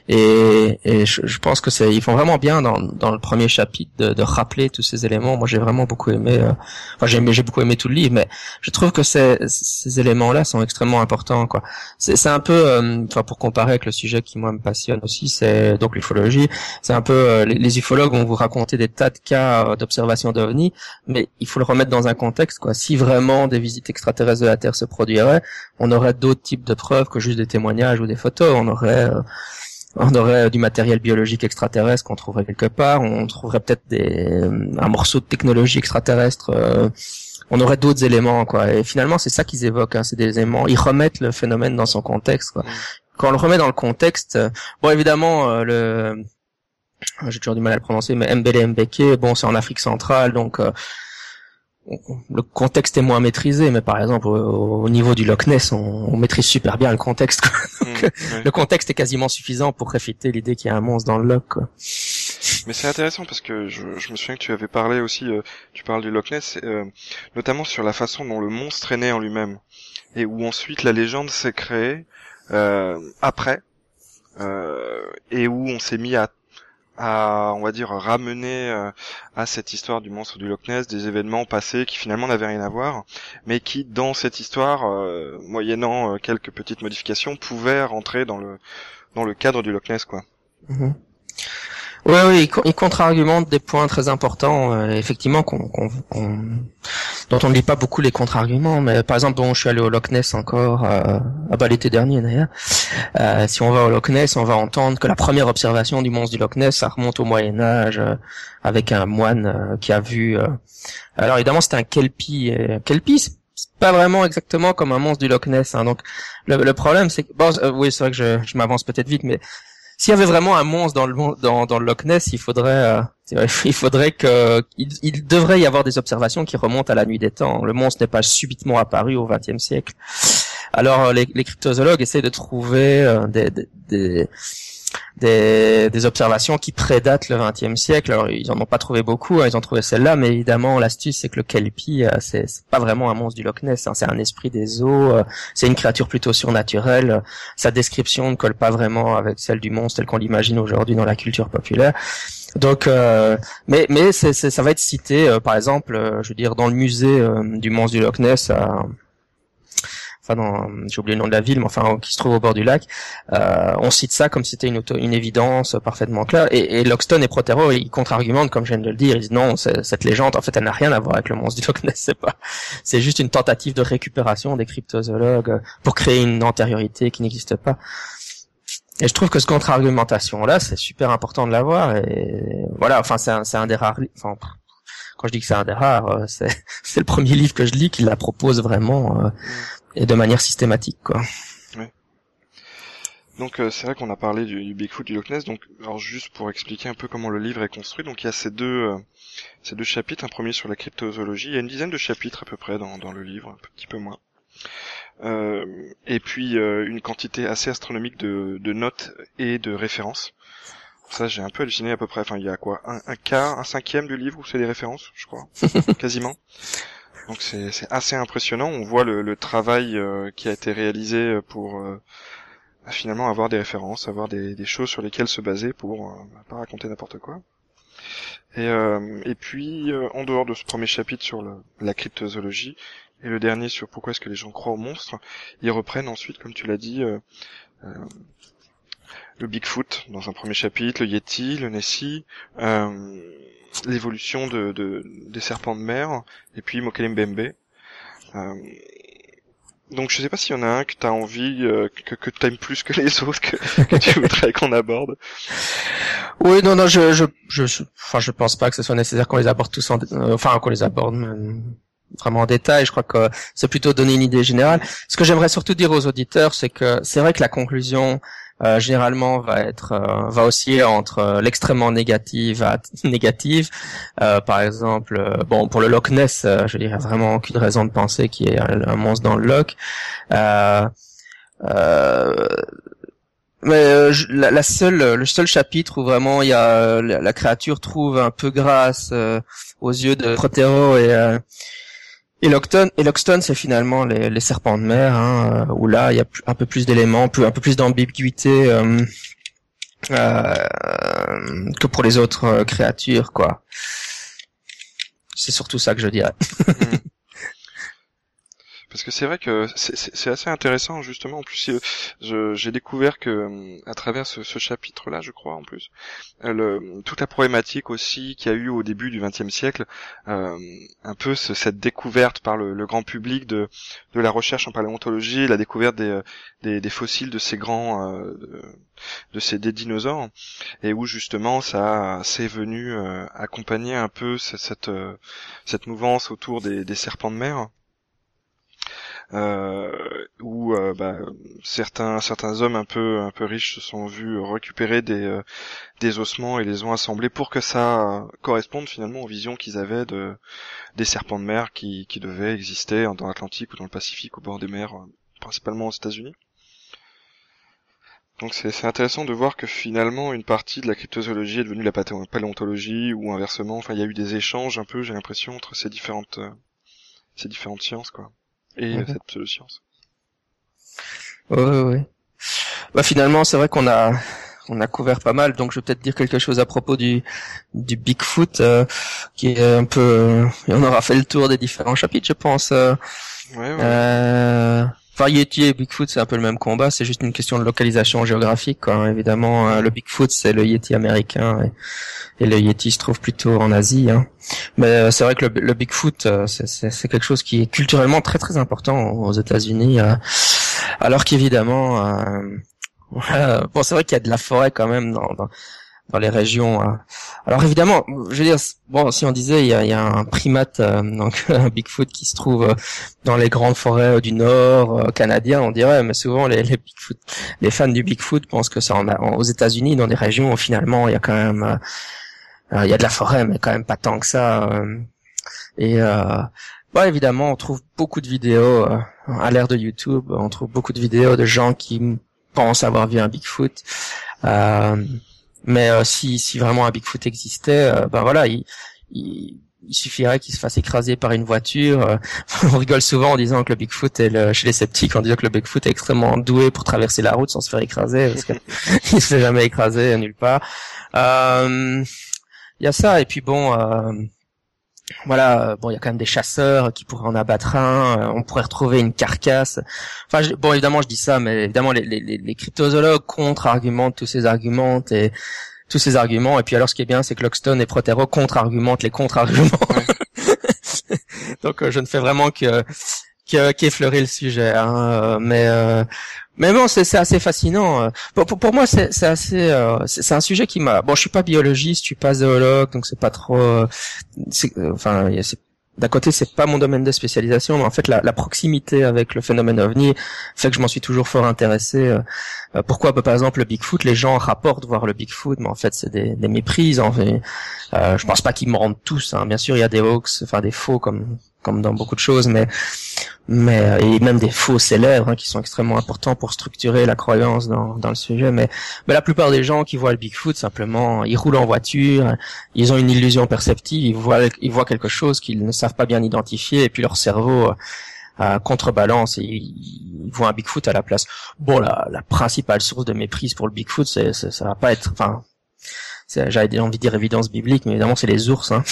Et, et je, je pense que c'est, ils font vraiment bien dans, dans le premier chapitre de, de rappeler tous ces éléments. Moi, j'ai vraiment beaucoup aimé. Euh, enfin, j'ai aimé, j'ai beaucoup aimé tout le livre, mais je trouve que ces, ces éléments-là sont extrêmement importants, quoi. C'est, c'est un peu, euh, enfin, pour comparer avec le sujet qui moi me passionne aussi, c'est donc l'ufologie. C'est un peu, euh, les, les ufologues vont vous raconter des tas de cas d'observation d'ovnis, mais il faut le remettre dans un contexte, quoi. Si vraiment des visites extraterrestres de la Terre se produiraient, on aurait d'autres types de preuves que juste des témoignages ou des photos. On aurait, euh, on aurait du matériel biologique extraterrestre qu'on trouverait quelque part. On trouverait peut-être des, un morceau de technologie extraterrestre. Euh, on aurait d'autres éléments, quoi. Et finalement, c'est ça qu'ils évoquent, hein. C'est des éléments. Ils remettent le phénomène dans son contexte, quoi. Quand on le remet dans le contexte, bon, évidemment, euh, le, j'ai toujours du mal à le prononcer, mais Mokele-Mbembe, bon, c'est en Afrique centrale, donc euh, le contexte est moins maîtrisé, mais par exemple, au, au niveau du Loch Ness, on, on maîtrise super bien le contexte, quoi. Donc, mmh, oui. Le contexte est quasiment suffisant pour réfuter l'idée qu'il y a un monstre dans le Loch, quoi. Mais c'est intéressant parce que je, je me souviens que tu avais parlé aussi, euh, tu parles du Loch Ness, euh, notamment sur la façon dont le monstre est né en lui-même, et où ensuite la légende s'est créée euh, après, euh, et où on s'est mis à à, on va dire, ramener euh, à cette histoire du monstre du Loch Ness des événements passés qui finalement n'avaient rien à voir, mais qui, dans cette histoire, euh, moyennant euh, quelques petites modifications, pouvaient rentrer dans le dans le cadre du Loch Ness, quoi. Mm-hmm. Oui, oui, il contre-argumente des points très importants, euh, effectivement, qu'on, qu'on, qu'on, dont on ne lit pas beaucoup les contre-arguments. Mais par exemple, bon, je suis allé au Loch Ness encore, euh, ah bah l'été dernier d'ailleurs. Euh, si on va au Loch Ness, on va entendre que la première observation du monstre du Loch Ness, ça remonte au Moyen Âge, euh, avec un moine euh, qui a vu. Euh... Alors évidemment, c'est un kelpie. Et... Kelpie, c'est pas vraiment exactement comme un monstre du Loch Ness. Hein. Donc le, le problème, c'est que bon, euh, oui, c'est vrai que je, je m'avance peut-être vite, mais s'il y avait vraiment un monstre dans le dans dans le Loch Ness, il faudrait euh, il faudrait que il, il devrait y avoir des observations qui remontent à la nuit des temps. Le monstre n'est pas subitement apparu au vingtième siècle. Alors les, les cryptozoologues essayent de trouver euh, des, des des des observations qui prédatent le vingtième siècle. Alors ils en ont pas trouvé beaucoup, hein, ils ont trouvé celle-là, mais évidemment l'astuce c'est que le kelpie, euh, c'est, c'est pas vraiment un monstre du Loch Ness, hein, c'est un esprit des eaux, euh, c'est une créature plutôt surnaturelle. Euh, sa description ne colle pas vraiment avec celle du monstre tel qu'on l'imagine aujourd'hui dans la culture populaire. Donc, euh, mais mais c'est, c'est, ça va être cité, euh, par exemple, euh, je veux dire dans le musée euh, du monstre du Loch Ness. Euh, Enfin, dans, j'ai oublié le nom de la ville, mais enfin, qui se trouve au bord du lac. Euh, on cite ça comme si c'était une, auto, une évidence parfaitement claire. Et, et Loxton et Prothero, ils contre-argumentent, comme je viens de le dire. Ils disent non, cette légende, en fait, elle n'a rien à voir avec le monstre du Loch Ness. C'est pas, c'est juste une tentative de récupération des cryptozoologues pour créer une antériorité qui n'existe pas. Et je trouve que ce contre-argumentation-là, c'est super important de l'avoir. Et voilà, enfin, c'est un, c'est un des rares. Enfin, quand je dis que c'est un des rares, c'est, c'est le premier livre que je lis qui la propose vraiment. Euh, Et de manière systématique, quoi. Ouais. Donc euh, c'est vrai qu'on a parlé du, du Bigfoot du Loch Ness. Donc, alors juste pour expliquer un peu comment le livre est construit, donc il y a ces deux, euh, ces deux chapitres, un premier sur la cryptozoologie. Il y a une dizaine de chapitres à peu près dans, dans le livre, un petit peu moins. Euh, et puis euh, une quantité assez astronomique de, de notes et de références. Ça, j'ai un peu halluciné à peu près. Enfin, il y a quoi, un, un quart, un cinquième du livre où c'est des références, je crois, quasiment. Donc c'est, c'est assez impressionnant, on voit le, le travail euh, qui a été réalisé pour euh, finalement avoir des références, avoir des, des choses sur lesquelles se baser pour euh, pas raconter n'importe quoi. Et, euh, et puis, euh, en dehors de ce premier chapitre sur le, la cryptozoologie, et le dernier sur pourquoi est-ce que les gens croient aux monstres, ils reprennent ensuite, comme tu l'as dit, euh, euh, le Bigfoot dans un premier chapitre, le Yeti, le Nessie... Euh, l'évolution de, de des serpents de mer, et puis Mokele-Mbembe. Euh, donc je sais pas s'il y en a un que t'as envie, euh, que, que t'aimes plus que les autres, que, que tu voudrais qu'on aborde. Oui, non, non, je, je, je, je, enfin, je pense pas que ce soit nécessaire qu'on les aborde tous en, euh, enfin, qu'on les aborde euh, vraiment en détail. Je crois que euh, c'est plutôt donner une idée générale. Ce que j'aimerais surtout dire aux auditeurs, c'est que c'est vrai que la conclusion, Euh, généralement va être euh, va osciller entre euh, l'extrêmement négative à t- négative. Euh, par exemple, euh, bon pour le Loch Ness, euh, je dirais vraiment aucune raison de penser qu'il y ait un, un monstre dans le Loch. Euh, euh, mais euh, la, la seule le seul chapitre où vraiment il y a la, la créature trouve un peu grâce euh, aux yeux de Prothero et euh, Et Loxton, et Loxton, c'est finalement les, les serpents de mer, hein, où là il y a un peu plus d'éléments, plus, un peu plus d'ambiguïté euh, euh, que pour les autres créatures, quoi. C'est surtout ça que je dirais. Parce que c'est vrai que c'est, c'est, c'est assez intéressant, justement. En plus, je, j'ai découvert que, à travers ce, ce chapitre-là, je crois, en plus, le, toute la problématique aussi qu'il y a eu au début du XXe siècle, euh, un peu ce, cette découverte par le, le grand public de, de la recherche en paléontologie, la découverte des, des, des fossiles de ces grands, euh, de, de ces des dinosaures, et où justement ça c'est venu euh, accompagner un peu cette, cette, euh, cette mouvance autour des, des serpents de mer. Euh, où euh, bah, certains certains hommes un peu un peu riches se sont vus récupérer des euh, des ossements et les ont assemblés pour que ça corresponde finalement aux visions qu'ils avaient de des serpents de mer qui qui devaient exister dans l'Atlantique ou dans le Pacifique au bord des mers, principalement aux États-Unis. Donc c'est, c'est intéressant de voir que finalement une partie de la cryptozoologie est devenue la paléontologie ou inversement. Enfin, il y a eu des échanges un peu, j'ai l'impression, entre ces différentes euh, ces différentes sciences, quoi. Et mmh. cette pseudo-science. Ouais, ouais, ouais. Bah, finalement, c'est vrai qu'on a, on a couvert pas mal, donc je vais peut-être dire quelque chose à propos du, du Bigfoot, euh, qui est un peu, euh, on aura fait le tour des différents chapitres, je pense. Euh, ouais, ouais. Euh, enfin, Yeti et Bigfoot, c'est un peu le même combat, c'est juste une question de localisation géographique, quoi. Évidemment, euh, le Bigfoot, c'est le Yeti américain, et, et le Yeti se trouve plutôt en Asie, hein. Mais euh, c'est vrai que le, le Bigfoot, euh, c'est, c'est, c'est quelque chose qui est culturellement très très important aux États-Unis, euh, alors qu'évidemment, euh, euh, bon, c'est vrai qu'il y a de la forêt quand même dans, dans, dans les régions. Euh. Alors évidemment, je veux dire, bon, si on disait il y a, il y a un primate, euh, donc un Bigfoot qui se trouve euh, dans les grandes forêts euh, du Nord euh, canadien, on dirait, mais souvent les, les Bigfoot, les fans du Bigfoot pensent que ça en a en, aux États-Unis, dans des régions où finalement il y a quand même euh, il y a de la forêt, mais quand même pas tant que ça. Et euh, bah évidemment, on trouve beaucoup de vidéos euh, à l'ère de YouTube. On trouve beaucoup de vidéos de gens qui pensent avoir vu un Bigfoot. Euh, mais euh, si si vraiment un Bigfoot existait, euh, bah voilà, il, il, il suffirait qu'il se fasse écraser par une voiture. On rigole souvent en disant que le Bigfoot est le, chez les sceptiques, en disant que le Bigfoot est extrêmement doué pour traverser la route sans se faire écraser, parce qu'il se fait jamais écraser nulle part. Euh, Il y a ça, et puis bon, euh, voilà, bon, il y a quand même des chasseurs qui pourraient en abattre un, euh, on pourrait retrouver une carcasse. Enfin, je, bon, évidemment, je dis ça, mais évidemment, les, les, les cryptozoologues contre-argumentent tous ces arguments et tous ces arguments. Et puis alors, ce qui est bien, c'est que Loxton et Prothero contre-argumentent les contre-arguments. Ouais. Donc, euh, je ne fais vraiment que, que qu'effleurer le sujet, hein, mais. Euh, Mais bon, c'est, c'est assez fascinant. Pour, pour, pour moi, c'est, c'est assez, euh, c'est, c'est un sujet qui m'a. Bon, je suis pas biologiste, je suis pas zoologue, donc c'est pas trop. Euh, c'est, euh, enfin, c'est, d'un côté, c'est pas mon domaine de spécialisation, mais en fait, la, la proximité avec le phénomène ovni fait que je m'en suis toujours fort intéressé. Euh, pourquoi, bah, par exemple, le Bigfoot, les gens rapportent voir le Bigfoot, mais en fait, c'est des, des méprises. En fait. Euh, je pense pas qu'ils me rendent tous. Hein. Bien sûr, il y a des hoax, enfin des faux comme. comme dans beaucoup de choses, mais mais et même des faux célèbres, hein, qui sont extrêmement importants pour structurer la croyance dans dans le sujet, mais mais la plupart des gens qui voient le Bigfoot, simplement ils roulent en voiture, ils ont une illusion perceptive, ils voient ils voient quelque chose qu'ils ne savent pas bien identifier, et puis leur cerveau euh, contrebalance et ils voient un Bigfoot à la place. Bon, la la principale source de méprise pour le Bigfoot, c'est, c'est ça va pas être, enfin, c'est, j'avais envie de dire évidence biblique, mais évidemment c'est les ours, hein.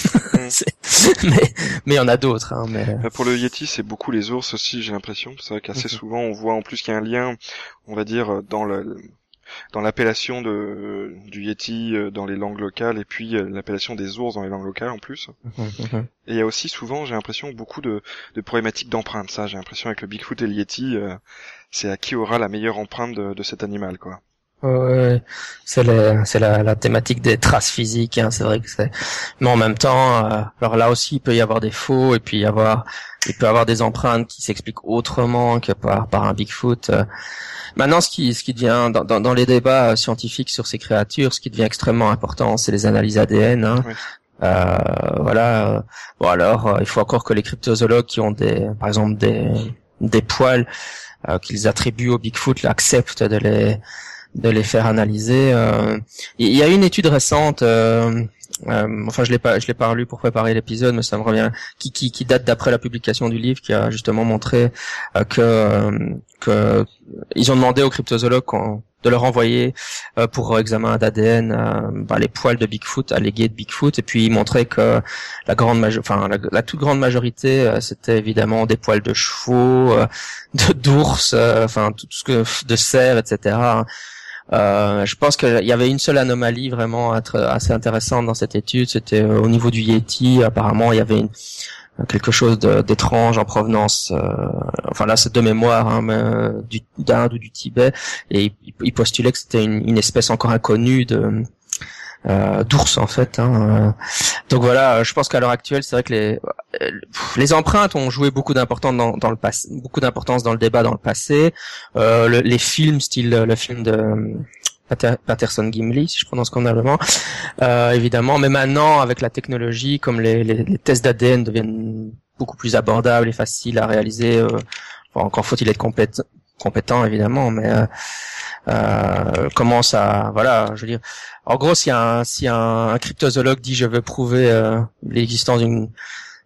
C'est... mais mais il y en a d'autres, hein, mais... Pour le Yeti, c'est beaucoup les ours aussi, j'ai l'impression. C'est vrai qu'assez mm-hmm. souvent on voit en plus qu'il y a un lien, on va dire, dans le dans l'appellation de du Yeti dans les langues locales, et puis l'appellation des ours dans les langues locales en plus. Mm-hmm. Et il y a aussi souvent, j'ai l'impression, beaucoup de de problématiques d'empreintes. Ça, j'ai l'impression, avec le Bigfoot et le Yeti, euh, c'est à qui aura la meilleure empreinte de, de cet animal, quoi. Ouais, c'est la, c'est la, la thématique des traces physiques, hein, c'est vrai que c'est, mais en même temps, euh, alors là aussi, il peut y avoir des faux, et puis y avoir, il peut y avoir des empreintes qui s'expliquent autrement que par, par un Bigfoot. Euh. Maintenant, ce qui, ce qui devient, dans, dans, dans les débats scientifiques sur ces créatures, ce qui devient extrêmement important, c'est les analyses A D N, hein. Oui. Euh, voilà. Bon, alors, euh, il faut encore que les cryptozoologues qui ont des, par exemple, des, des poils, euh, qu'ils attribuent au Bigfoot, là, acceptent de les, de les faire analyser. Euh, il y a une étude récente euh, euh, enfin je l'ai pas je l'ai pas relu pour préparer l'épisode, mais ça me revient, qui qui, qui date d'après la publication du livre, qui a justement montré euh, que euh, que ils ont demandé aux cryptozoologues quand de leur envoyer euh, pour examen d'A D N euh, bah, les poils de Bigfoot, allégués de Bigfoot, et puis ils montraient que la grande, majo- enfin la, la toute grande majorité, euh, c'était évidemment des poils de chevaux, euh, de d'ours, euh, enfin tout ce que de cerfs, et cetera. Euh, je pense qu'il y avait une seule anomalie vraiment assez intéressante dans cette étude, c'était euh, au niveau du Yeti. Apparemment, il y avait une quelque chose de, d'étrange en provenance, euh, enfin là c'est de mémoire, hein, mais, du, d'Inde ou du Tibet, et il, il postulait que c'était une, une espèce encore inconnue de euh, d'ours en fait. Hein. Donc voilà, je pense qu'à l'heure actuelle, c'est vrai que les les empreintes ont joué beaucoup d'importance dans, dans le passé, beaucoup d'importance dans le débat dans le passé. Euh, le, les films, style le film de Patterson Gimlin, si je prononce comme allemand, euh, évidemment. Mais maintenant, avec la technologie, comme les, les, les tests d'A D N deviennent beaucoup plus abordables et faciles à réaliser, euh, enfin, encore faut-il être compétent, compétent évidemment, mais euh, euh, commence à, voilà, je veux dire. En gros, si un, si un, un cryptozoologue dit je veux prouver euh, l'existence d'une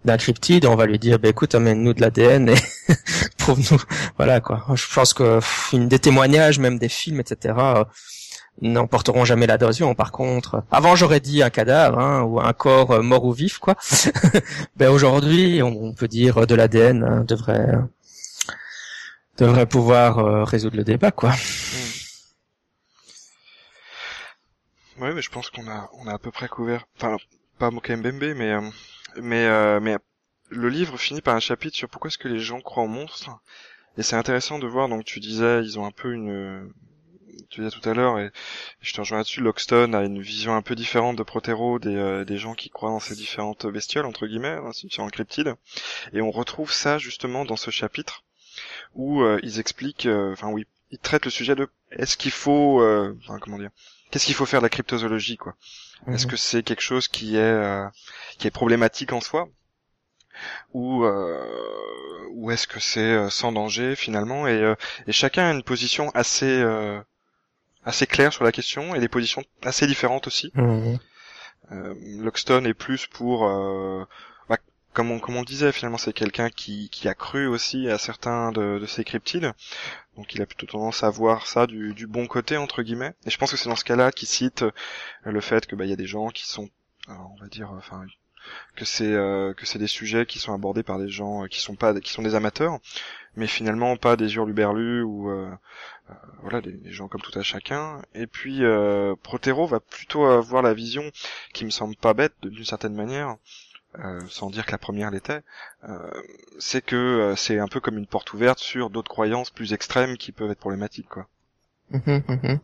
d'un cryptide, on va lui dire, ben bah, écoute, amène-nous de l'A D N et prouve-nous, voilà quoi. Je pense que pff, des témoignages, même des films, et cetera. Euh, n'emporteront jamais l'adhésion. Par contre, avant j'aurais dit un cadavre, hein, ou un corps euh, mort ou vif, quoi. Ben aujourd'hui, on, on peut dire de l'A D N, hein, devrait euh, devrait pouvoir euh, résoudre le débat, quoi. Mmh. Ouais, mais je pense qu'on a on a à peu près couvert. Enfin, pas Mokele-Mbembe, mais euh, mais euh, mais le livre finit par un chapitre sur pourquoi est-ce que les gens croient aux monstres. Et c'est intéressant de voir. Donc tu disais, ils ont un peu une tu disais tout à l'heure, et je te rejoins là-dessus, Loxton a une vision un peu différente de Prothero des, euh, des gens qui croient dans ces différentes bestioles, entre guillemets, hein, ces différents cryptides, et on retrouve ça justement dans ce chapitre, où euh, ils expliquent, enfin euh, où ils, ils traitent le sujet de, est-ce qu'il faut, euh, enfin comment dire, qu'est-ce qu'il faut faire de la cryptozoologie, quoi. Mm-hmm. Est-ce que c'est quelque chose qui est, euh, qui est problématique en soi, ou euh, ou est-ce que c'est euh, sans danger finalement, et, euh, et chacun a une position assez... Euh, assez clair sur la question, et des positions assez différentes aussi. Mmh. Euh, Loxton est plus pour, euh, bah, comme on comme on disait finalement, c'est quelqu'un qui qui a cru aussi à certains de, de ces cryptides, donc il a plutôt tendance à voir ça du du bon côté entre guillemets. Et je pense que c'est dans ce cas-là qu'il cite le fait que bah il y a des gens qui sont, on va dire, enfin que c'est euh, que c'est des sujets qui sont abordés par des gens qui sont pas qui sont des amateurs, mais finalement pas des hurluberlus ou euh, euh, voilà des, des gens comme tout à chacun. Et puis euh, Prothero va plutôt avoir la vision qui me semble pas bête d'une certaine manière, euh, sans dire que la première l'était, euh, c'est que euh, c'est un peu comme une porte ouverte sur d'autres croyances plus extrêmes qui peuvent être problématiques, quoi. Mmh, mmh.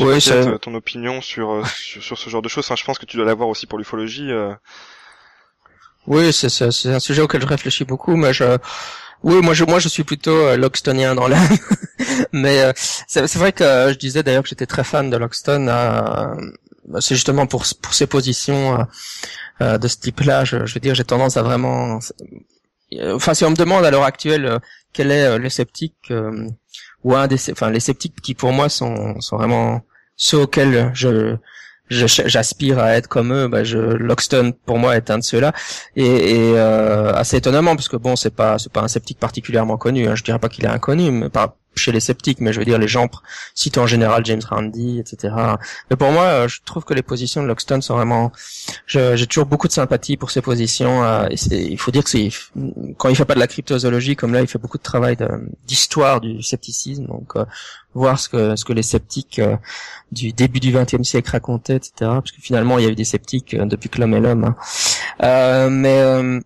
Oui, c'est ton opinion sur, sur sur ce genre de choses. Enfin, je pense que tu dois l'avoir aussi pour l'ufologie. Euh... Oui, c'est, c'est c'est un sujet auquel je réfléchis beaucoup, mais je oui, moi je moi je suis plutôt euh, Loxtonien dans l'âme. Mais euh, c'est, c'est vrai que euh, je disais d'ailleurs que j'étais très fan de Loxton. Euh, c'est justement pour pour ses positions euh, de ce type-là. Je, je veux dire, j'ai tendance à vraiment. Enfin, si on me demande à l'heure actuelle euh, quel est euh, le sceptique. Euh, ou un des, enfin les sceptiques qui pour moi sont sont vraiment ceux auxquels je, je j'aspire à être comme eux, bah je Loxton pour moi est un de ceux-là, et, et euh, assez étonnamment parce que bon c'est pas c'est pas un sceptique particulièrement connu, hein, je dirais pas qu'il est inconnu, mais pas chez les sceptiques, mais je veux dire les gens citent en général James Randi, et cetera. Mais pour moi, je trouve que les positions de Loxton sont vraiment, je, j'ai toujours beaucoup de sympathie pour ses positions. Euh, et c'est, il faut dire que c'est, quand il fait pas de la cryptozoologie comme là, il fait beaucoup de travail de, d'histoire du scepticisme, donc euh, voir ce que ce que les sceptiques euh, du début du vingtième siècle racontaient, et cetera. Parce que finalement, il y a eu des sceptiques euh, depuis que l'homme est l'homme. Hein. Euh, mais euh,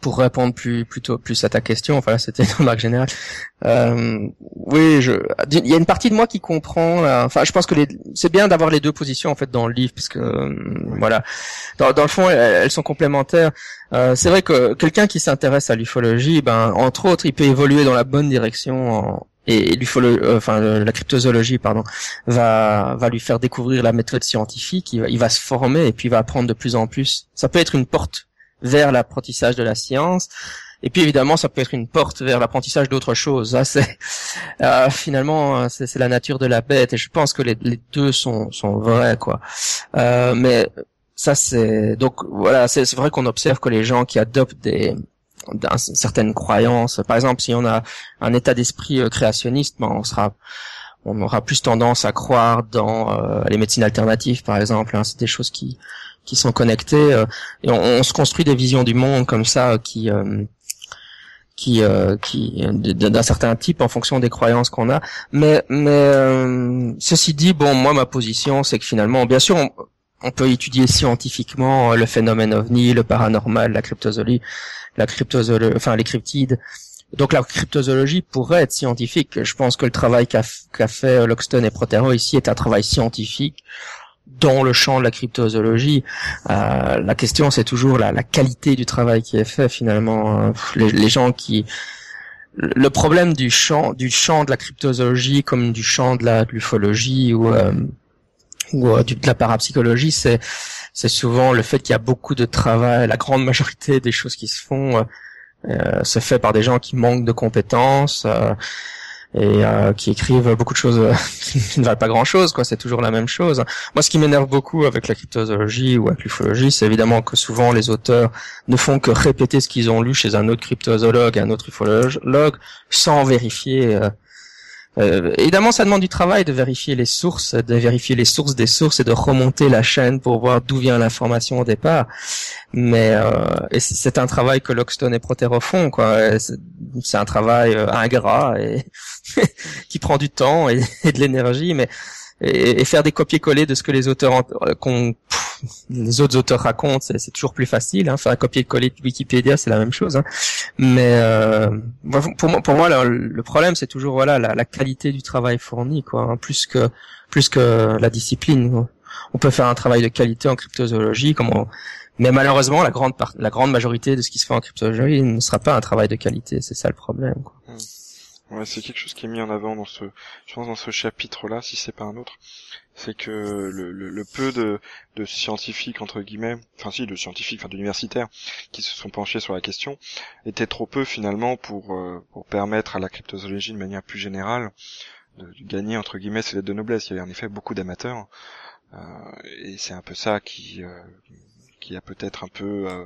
pour répondre plus plutôt plus à ta question, enfin là c'était une remarque générale. Euh, oui, je il y a une partie de moi qui comprend. Là, enfin, je pense que les, c'est bien d'avoir les deux positions en fait dans le livre, parce que euh, voilà, dans, dans le fond, elles, elles sont complémentaires. Euh, c'est vrai que quelqu'un qui s'intéresse à l'ufologie, ben entre autres, il peut évoluer dans la bonne direction. En, et l'ufologie, euh, enfin la cryptozoologie, pardon, va va lui faire découvrir la méthode scientifique. Il va, il va se former et puis il va apprendre de plus en plus. Ça peut être une porte vers l'apprentissage de la science, Et puis évidemment, ça peut être une porte vers l'apprentissage d'autres choses. Hein, c'est, euh, finalement, c'est, c'est la nature de la bête. Et je pense que les, les deux sont, sont vrais, quoi. Euh, mais ça, c'est donc voilà, c'est, c'est vrai qu'on observe que les gens qui adoptent des certaines croyances, par exemple, si on a un état d'esprit créationniste, ben, on sera on aura plus tendance à croire dans euh, les médecines alternatives, par exemple. Hein, c'est des choses qui qui sont connectées. Euh, et on, on se construit des visions du monde comme ça, qui euh, qui euh, qui d'un certain type en fonction des croyances qu'on a. Mais mais euh, ceci dit, bon, moi ma position, c'est que finalement, bien sûr, on, on peut étudier scientifiquement le phénomène ovni, le paranormal, la cryptozoologie, la cryptozoologie, enfin les cryptides. Donc la cryptozoologie pourrait être scientifique. Je pense que le travail qu'a, qu'a fait Loxton et Prothero ici est un travail scientifique dans le champ de la cryptozoologie. Euh, la question, c'est toujours la, la qualité du travail qui est fait finalement. Les, les gens qui le problème du champ du champ de la cryptozoologie comme du champ de la de l'ufologie ou euh, ou euh, de la parapsychologie, c'est c'est souvent le fait qu'il y a beaucoup de travail. La grande majorité des choses qui se font euh, Euh, se fait par des gens qui manquent de compétences euh, et euh, qui écrivent beaucoup de choses euh, qui ne valent pas grand-chose, quoi. C'est toujours la même chose. Moi, ce qui m'énerve beaucoup avec la cryptozoologie ou avec l'ufologie, c'est évidemment que souvent les auteurs ne font que répéter ce qu'ils ont lu chez un autre cryptozoologue, un autre ufologue, sans vérifier. Euh, euh, évidemment, ça demande du travail de vérifier les sources, de vérifier les sources des sources et de remonter la chaîne pour voir d'où vient l'information au départ. Mais euh, et c'est un travail que Loxton et Prothero font, quoi. C'est, c'est un travail euh, ingrat et qui prend du temps et, et de l'énergie, mais et, et faire des copier-coller de ce que les auteurs en, qu'on, pff, les autres auteurs racontent, c'est, c'est toujours plus facile. Hein. Faire un copier-coller de Wikipédia, c'est la même chose. Hein. Mais euh, pour moi, pour moi, le, le problème, c'est toujours voilà la, la qualité du travail fourni, quoi, hein, plus que plus que la discipline. Quoi. On peut faire un travail de qualité en cryptozoologie, comme on... mais malheureusement, la grande part... la grande majorité de ce qui se fait en cryptozoologie ne sera pas un travail de qualité. C'est ça le problème. Quoi. Ouais, c'est quelque chose qui est mis en avant dans ce, je pense, dans ce chapitre-là, si c'est pas un autre, c'est que le, le, le peu de, de scientifiques entre guillemets, enfin si, de scientifiques, enfin d'universitaires, qui se sont penchés sur la question, étaient trop peu finalement pour euh, pour permettre à la cryptozoologie de manière plus générale de, de gagner entre guillemets ses lettres de noblesse. Il y avait en effet beaucoup d'amateurs. Euh, et c'est un peu ça qui, euh, qui a peut-être un peu euh,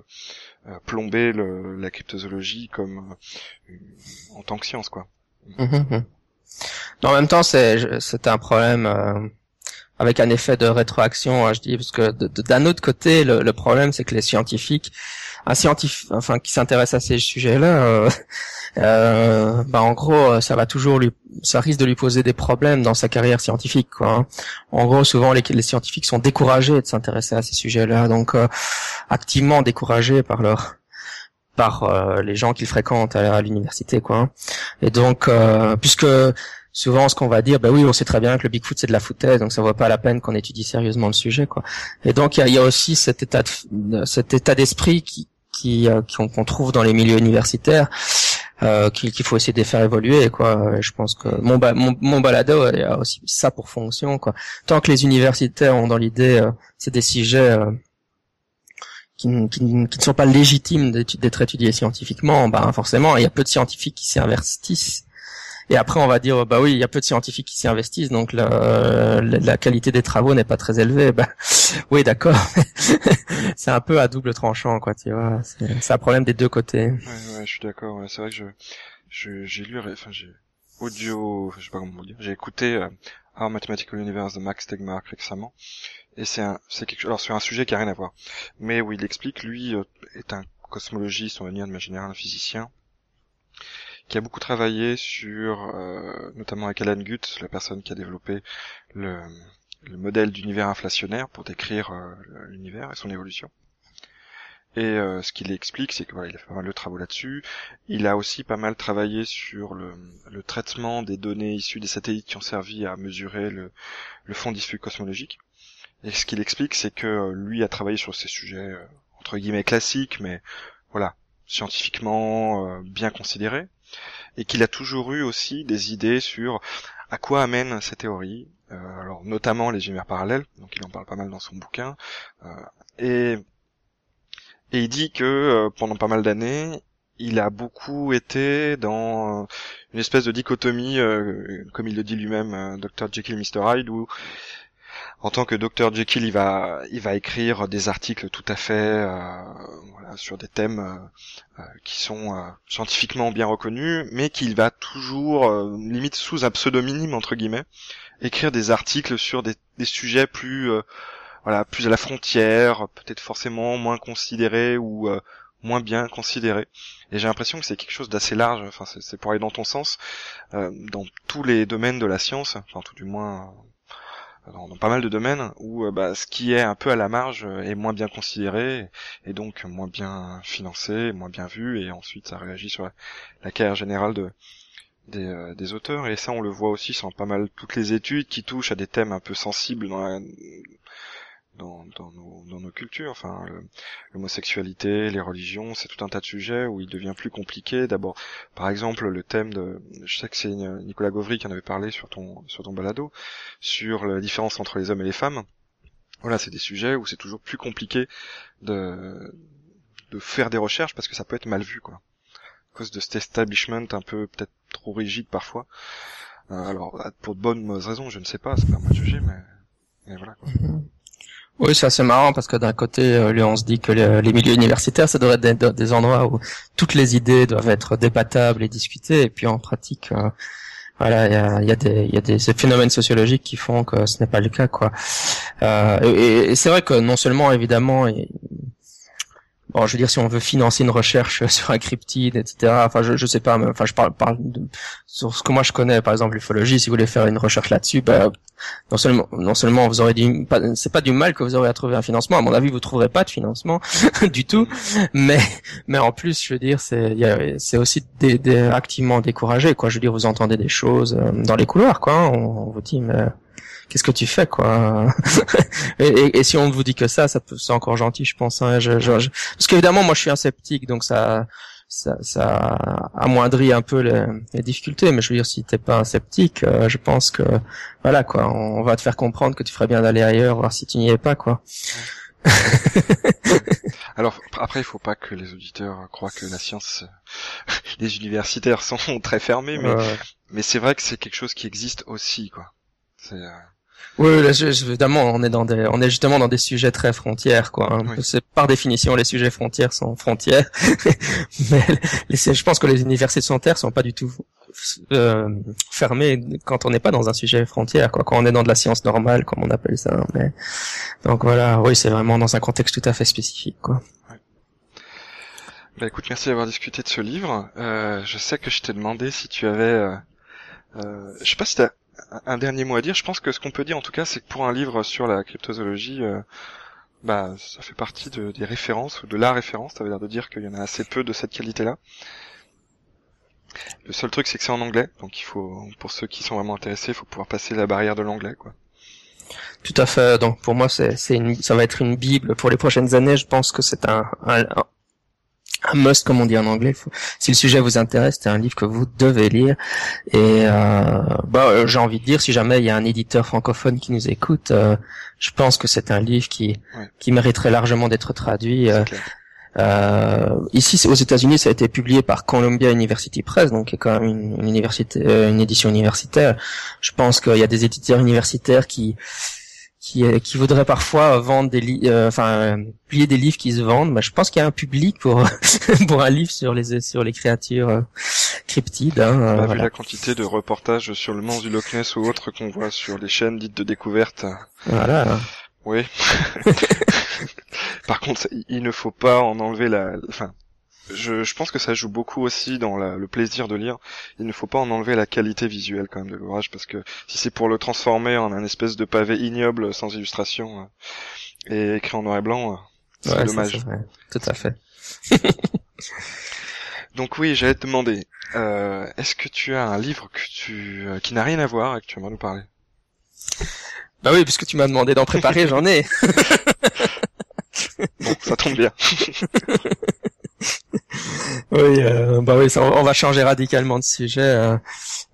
euh, plombé le, la cryptozoologie comme euh, en tant que science, quoi. Mmh, mmh. En même temps, c'est, c'est un problème euh, avec un effet de rétroaction, hein, je dis, parce que de, de, d'un autre côté, le, le problème, c'est que les scientifiques, un scientifique, enfin, qui s'intéresse à ces sujets-là, euh, euh, bah, en gros, ça va toujours lui, ça risque de lui poser des problèmes dans sa carrière scientifique, quoi. Hein. En gros, souvent, les, les scientifiques sont découragés de s'intéresser à ces sujets-là, donc euh, activement découragés par leur par euh, les gens qu'ils fréquentent à, à l'université, quoi. Et donc, euh, puisque souvent ce qu'on va dire, ben oui, on sait très bien que le Bigfoot c'est de la foutaise, donc ça vaut pas la peine qu'on étudie sérieusement le sujet, quoi. Et donc il y, y a aussi cet état, de, cet état d'esprit qui, qui, euh, qu'on, qu'on trouve dans les milieux universitaires, euh, qu'il, qu'il faut essayer de faire évoluer, quoi. Et je pense que mon, ba, mon, mon balado il y a aussi ça pour fonction, quoi. Tant que les universitaires ont dans l'idée, euh, c'est des sujets euh, Qui, qui, qui ne sont pas légitimes d'étu- d'être étudiés scientifiquement, bah forcément, il y a peu de scientifiques qui s'y investissent. Et après, on va dire, bah oui, il y a peu de scientifiques qui s'y investissent, donc la, la, la qualité des travaux n'est pas très élevée. Bah oui, d'accord. C'est un peu à double tranchant, quoi. Tu vois, c'est, c'est un problème des deux côtés. Ouais, ouais, je suis d'accord. Ouais, c'est vrai que je, je, j'ai lu, enfin, j'ai audio, je sais pas comment dire, j'ai écouté euh, How Mathematical Universe de Max Tegmark récemment. Et c'est un, c'est quelque chose, alors c'est un sujet qui a rien à voir. Mais où il explique, lui, euh, est un cosmologiste, on va dire de manière générale, un physicien, qui a beaucoup travaillé sur, euh, notamment avec Alan Guth, la personne qui a développé le, le modèle d'univers inflationnaire pour décrire euh, l'univers et son évolution. Et euh, ce qu'il explique, c'est que voilà, il a fait pas mal de travaux là-dessus. Il a aussi pas mal travaillé sur le, le traitement des données issues des satellites qui ont servi à mesurer le, le fond diffus cosmologique. Et ce qu'il explique, c'est que lui a travaillé sur ces sujets, euh, entre guillemets, classiques, mais voilà, scientifiquement euh, bien considérés, et qu'il a toujours eu aussi des idées sur à quoi amènent ces théories, euh, alors notamment les univers parallèles, donc il en parle pas mal dans son bouquin, euh, et, et il dit que euh, pendant pas mal d'années, il a beaucoup été dans une espèce de dichotomie, euh, comme il le dit lui-même, euh, docteur Jekyll, mister Hyde, où en tant que docteur Jekyll, il va, il va écrire des articles tout à fait euh, voilà, sur des thèmes euh, qui sont euh, scientifiquement bien reconnus, mais qu'il va toujours, euh, limite sous un pseudonyme entre guillemets, écrire des articles sur des, des sujets plus, euh, voilà, plus à la frontière, peut-être forcément moins considérés ou euh, moins bien considéré. Et j'ai l'impression que c'est quelque chose d'assez large, enfin c'est, c'est pour aller dans ton sens, euh, dans tous les domaines de la science, enfin tout du moins euh, dans, dans pas mal de domaines, où euh, bah, ce qui est un peu à la marge euh, est moins bien considéré, et donc moins bien financé, moins bien vu, et ensuite ça réagit sur la, la carrière générale de, des, euh, des auteurs, et ça on le voit aussi sur pas mal toutes les études qui touchent à des thèmes un peu sensibles dans la... Dans, dans, nos, dans nos cultures, enfin le, l'homosexualité, les religions, c'est tout un tas de sujets où il devient plus compliqué. D'abord, par exemple, le thème de, je sais que c'est Nicolas Gauvry qui en avait parlé sur ton sur ton balado, sur la différence entre les hommes et les femmes. Voilà, c'est des sujets où c'est toujours plus compliqué de de faire des recherches parce que ça peut être mal vu, quoi, à cause de cet establishment un peu peut-être trop rigide parfois. Euh, alors pour de bonnes raisons, je ne sais pas, c'est pas moi de juger, mais, mais voilà, quoi. Oui, c'est assez marrant parce que d'un côté, euh, on se dit que les, les milieux universitaires, ça devrait être des, des endroits où toutes les idées doivent être débattables et discutées, et puis en pratique, euh, voilà, il y a, y a des, y a des ces phénomènes sociologiques qui font que ce n'est pas le cas, quoi. Euh, et, et c'est vrai que non seulement, évidemment, et, bon, je veux dire, si on veut financer une recherche sur un cryptide, et cetera. Enfin, je, je sais pas, mais, enfin, je parle, parle de, sur ce que moi je connais, par exemple, l'ufologie. Si vous voulez faire une recherche là-dessus, bah, non seulement, non seulement vous aurez du, pas, c'est pas du mal que vous aurez à trouver un financement. À mon avis, vous trouverez pas de financement du tout. Mais, mais en plus, je veux dire, c'est, y a, c'est aussi des, des, activement découragé, quoi. Je veux dire, vous entendez des choses euh, dans les couloirs, quoi. On, on vous dit, mais qu'est-ce que tu fais, quoi? et, et, et si on vous dit que ça, ça peut, c'est encore gentil, je pense. Hein. Je, je, je... Parce qu'évidemment, moi, je suis un sceptique, donc ça. Ça, ça amoindrit un peu les, les difficultés, mais je veux dire, si t'es pas un sceptique, euh, je pense que voilà, quoi, on va te faire comprendre que tu ferais bien d'aller ailleurs, voir si tu n'y es pas, quoi. Alors après, il faut pas que les auditeurs croient que la science, les universitaires sont très fermés, mais ouais. mais c'est vrai que c'est quelque chose qui existe aussi, quoi. C'est euh... Oui, là, je, évidemment, on est dans des, on est justement dans des sujets très frontières, quoi. Oui. C'est par définition, les sujets frontières sont frontières. Mais les, je pense que les universités sanitaires sont pas du tout euh, fermées quand on n'est pas dans un sujet frontière, quoi. Quand on est dans de la science normale, comme on appelle ça. Mais donc voilà, oui, c'est vraiment dans un contexte tout à fait spécifique, quoi. Oui. Bah écoute, merci d'avoir discuté de ce livre. Euh, je sais que je t'ai demandé si tu avais, euh, euh je sais pas si t'as un dernier mot à dire. Je pense que ce qu'on peut dire en tout cas, c'est que pour un livre sur la cryptozoologie, euh, bah ça fait partie de, des références ou de la référence. Ça veut dire de dire qu'il y en a assez peu de cette qualité-là. Le seul truc, c'est que c'est en anglais, donc il faut, pour ceux qui sont vraiment intéressés, il faut pouvoir passer la barrière de l'anglais, quoi. Tout à fait. Donc pour moi, c'est, c'est une, ça va être une bible pour les prochaines années. Je pense que c'est un, un, un... un must, comme on dit en anglais. Faut... Si le sujet vous intéresse, c'est un livre que vous devez lire. Et euh, bah, euh, j'ai envie de dire, si jamais il y a un éditeur francophone qui nous écoute, euh, je pense que c'est un livre qui ouais. qui mériterait largement d'être traduit. Euh, euh, ici, aux États-Unis, ça a été publié par Columbia University Press, donc qui est quand même une, une université, euh, une édition universitaire. Je pense qu'il y a des éditeurs universitaires qui Qui, qui voudraient parfois vendre des li- euh, enfin publier des livres qui se vendent, mais je pense qu'il y a un public pour pour un livre sur les sur les créatures euh, cryptides. Hein, On a euh, vu voilà. la quantité de reportages sur le monstre du Loch Ness ou autres qu'on voit sur les chaînes dites de découverte. Voilà. Oui. Par contre, il ne faut pas en enlever la. Enfin, je je pense que ça joue beaucoup aussi dans la, le plaisir de lire. Il ne faut pas en enlever la qualité visuelle quand même de l'ouvrage, parce que si c'est pour le transformer en un espèce de pavé ignoble sans illustration et écrit en noir et blanc, c'est ouais, dommage. Ça, c'est tout à fait. Donc oui, j'allais te demander, euh, est-ce que tu as un livre que tu euh, qui n'a rien à voir et que tu aimerais nous parler? Bah oui, puisque tu m'as demandé d'en préparer, j'en ai. Bon, ça tombe bien. Oui, euh, bah oui, ça, on va changer radicalement de sujet, euh,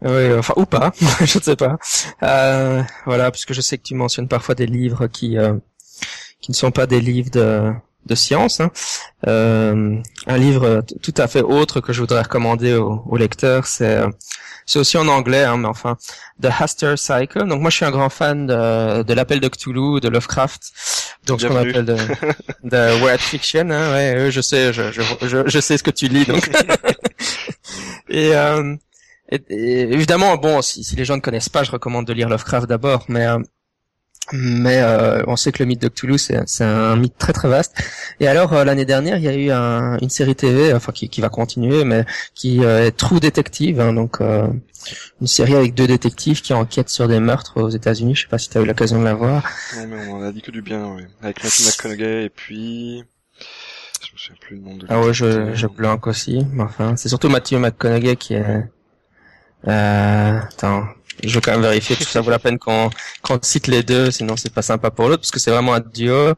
oui, enfin ou pas, je ne sais pas. Euh, voilà, parce que je sais que tu mentionnes parfois des livres qui euh, qui ne sont pas des livres de de science, hein. Euh, un livre tout à fait autre que je voudrais recommander aux au lecteurs, c'est c'est aussi en anglais, hein, mais enfin The Hastur Cycle. Donc moi je suis un grand fan de, de l'appel de Cthulhu, de Lovecraft, donc ce qu'on appelle de, de world fiction, hein, ouais, je sais, je, je je je sais ce que tu lis donc. Et euh, Et, et, évidemment, bon, si, si les gens ne connaissent pas, je recommande de lire Lovecraft d'abord, mais euh, mais euh, on sait que le mythe de Cthulhu, c'est, c'est un mythe très très vaste. Et alors, euh, l'année dernière, il y a eu un, une série T V, enfin qui, qui va continuer, mais qui euh, est True Detective, hein, donc euh, une série avec deux détectives qui enquêtent sur des meurtres aux États-Unis. Je sais pas si t'as eu l'occasion de la voir. Non, mais on en a dit que du bien, oui. Avec Matthew McConaughey et puis. Je sais plus le nom de. Ah ouais, je, je blanque aussi. Enfin, c'est surtout Matthew McConaughey qui est. Euh, attends, je veux quand même vérifier que ça vaut la peine qu'on, qu'on cite les deux, sinon c'est pas sympa pour l'autre, parce que c'est vraiment un duo.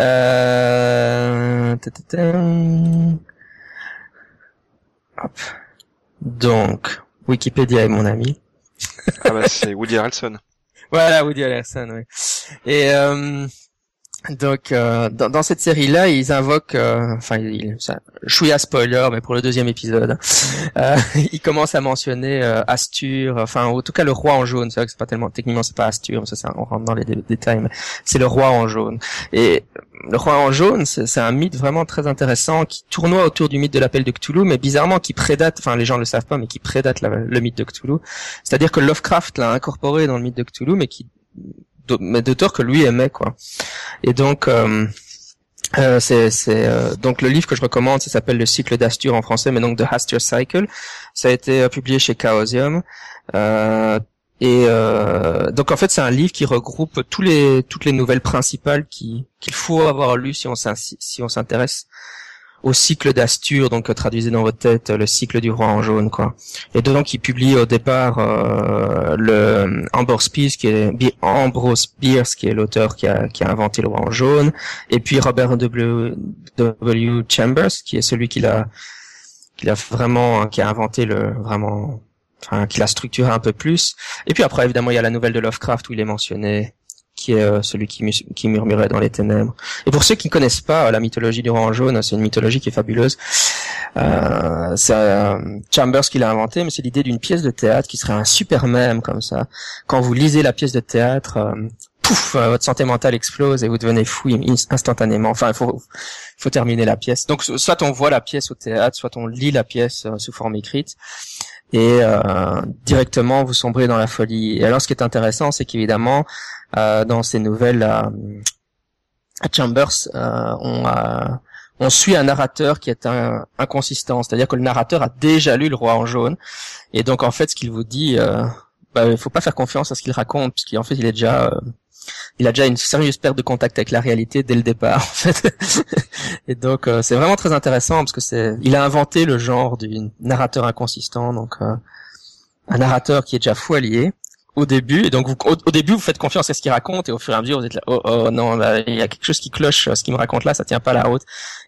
Euh, Hop. Donc, Wikipédia est mon ami. Ah bah c'est Woody Harrelson. Voilà, Woody Harrelson, oui. Et, euh, donc, euh, dans, dans cette série-là, ils invoquent, euh, enfin, ils, ça, je suis à spoiler, mais pour le deuxième épisode, euh, ils commencent à mentionner euh, Hastur, enfin, en tout cas le roi en jaune. C'est vrai que c'est pas tellement, techniquement, c'est pas Hastur, ça, ça, on rentre dans les dé- détails, mais c'est le roi en jaune. Et le roi en jaune, c'est, c'est un mythe vraiment très intéressant qui tournoie autour du mythe de l'appel de Cthulhu, mais bizarrement qui prédate, enfin, les gens le savent pas, mais qui prédate la, le mythe de Cthulhu. C'est-à-dire que Lovecraft l'a incorporé dans le mythe de Cthulhu, mais qui d'auteur que lui aimait, quoi. Et donc euh, euh, c'est c'est euh, donc le livre que je recommande, ça s'appelle Le cycle d'Hastur en français, mais donc The Hastur Cycle. Ça a été euh, publié chez Chaosium. Euh et euh, donc en fait, c'est un livre qui regroupe tous les toutes les nouvelles principales qui qu'il faut avoir lues si on si on s'intéresse au cycle d'Hastur, donc traduisez dans votre tête le cycle du roi en jaune, quoi. Et donc il publie au départ euh, le Ambrose Bierce, qui est Ambrose Bierce, qui est l'auteur qui a qui a inventé le roi en jaune, et puis Robert W. W. Chambers, qui est celui qui l'a qui l'a vraiment qui a inventé le vraiment enfin qui l'a structuré un peu plus. Et puis après, évidemment, il y a la nouvelle de Lovecraft où il est mentionné, qui est euh, celui qui, mus- qui murmurait dans les ténèbres. Et pour ceux qui ne connaissent pas euh, la mythologie du roi en jaune, c'est une mythologie qui est fabuleuse. Euh, c'est euh, Chambers qui l'a inventé, mais c'est l'idée d'une pièce de théâtre qui serait un super mème comme ça. Quand vous lisez la pièce de théâtre, euh, pouf, euh, votre santé mentale explose et vous devenez fou instantanément. Enfin, il faut, faut terminer la pièce. Donc, soit on voit la pièce au théâtre, soit on lit la pièce euh, sous forme écrite. Et euh, directement, vous sombrez dans la folie. Et alors, ce qui est intéressant, c'est qu'évidemment, euh, dans ces nouvelles à euh, Chambers, euh, on, euh, on suit un narrateur qui est un, inconsistant. C'est-à-dire que le narrateur a déjà lu Le Roi en jaune. Et donc, en fait, ce qu'il vous dit, euh, bah, il faut pas faire confiance à ce qu'il raconte, puisqu'en fait, il est déjà... Euh, il a déjà une sérieuse perte de contact avec la réalité dès le départ, en fait. Et donc euh, c'est vraiment très intéressant parce que c'est, il a inventé le genre du narrateur inconsistant, donc euh, un narrateur qui est déjà fou allié au début, et donc vous, au, au début vous faites confiance à ce qu'il raconte, et au fur et à mesure vous êtes là, oh oh non, là, il y a quelque chose qui cloche, ce qu'il me raconte là, ça tient pas la route.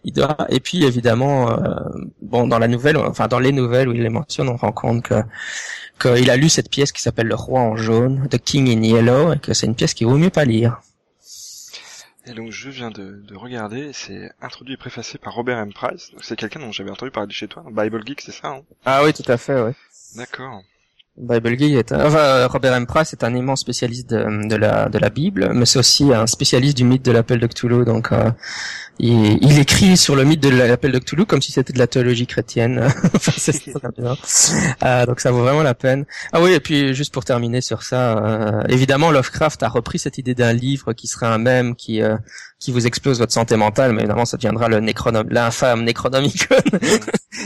Il doit, et puis évidemment, euh, bon dans la nouvelle, enfin dans les nouvelles où il les mentionne, on rencontre que qu'il a lu cette pièce qui s'appelle Le Roi en jaune, The King in Yellow, et que c'est une pièce qu'il vaut mieux pas lire. Et donc je viens de, de regarder, c'est introduit et préfacé par Robert M Price, donc c'est quelqu'un dont j'avais entendu parler chez toi, Bible Geek, c'est ça, hein? Ah oui, tout à fait, ouais. D'accord. Bible Geek est un... enfin, Robert M Price est un immense spécialiste de, de la de la Bible, mais c'est aussi un spécialiste du mythe de l'appel de Cthulhu. Donc, euh, il, il écrit sur le mythe de l'appel de Cthulhu comme si c'était de la théologie chrétienne. Enfin, c'est très bien. Euh, donc, ça vaut vraiment la peine. Ah oui, et puis juste pour terminer sur ça, euh, évidemment, Lovecraft a repris cette idée d'un livre qui serait un mème qui euh, qui vous explose votre santé mentale, mais évidemment, ça deviendra le Necronom, l'infâme Necronomicon.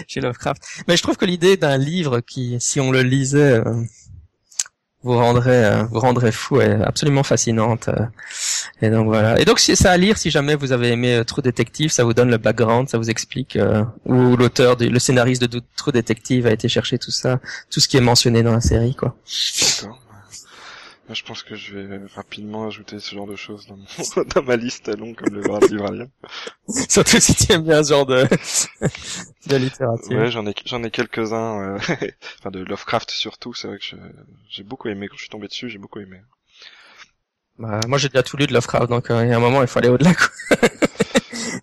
Chez Lovecraft. Mais je trouve que l'idée d'un livre qui, si on le lisait, euh, vous rendrait, euh, vous rendrait fou, est absolument fascinante. Euh. Et donc voilà. Et donc si c'est à lire, si jamais vous avez aimé euh, True Detective, ça vous donne le background, ça vous explique euh, où l'auteur, du, le scénariste de True Detective a été chercher tout ça, tout ce qui est mentionné dans la série, quoi. D'accord. Moi, je pense que je vais rapidement ajouter ce genre de choses dans, mon, dans ma liste longue comme le livre à lire. Surtout si tu aimes bien ce genre de, de littérature. Ouais, j'en ai, j'en ai quelques-uns, euh, enfin de Lovecraft surtout, c'est vrai que je, j'ai beaucoup aimé, quand je suis tombé dessus, j'ai beaucoup aimé. Bah, moi j'ai déjà tout lu de Lovecraft, donc euh, il y a un moment il faut aller au-delà, quoi.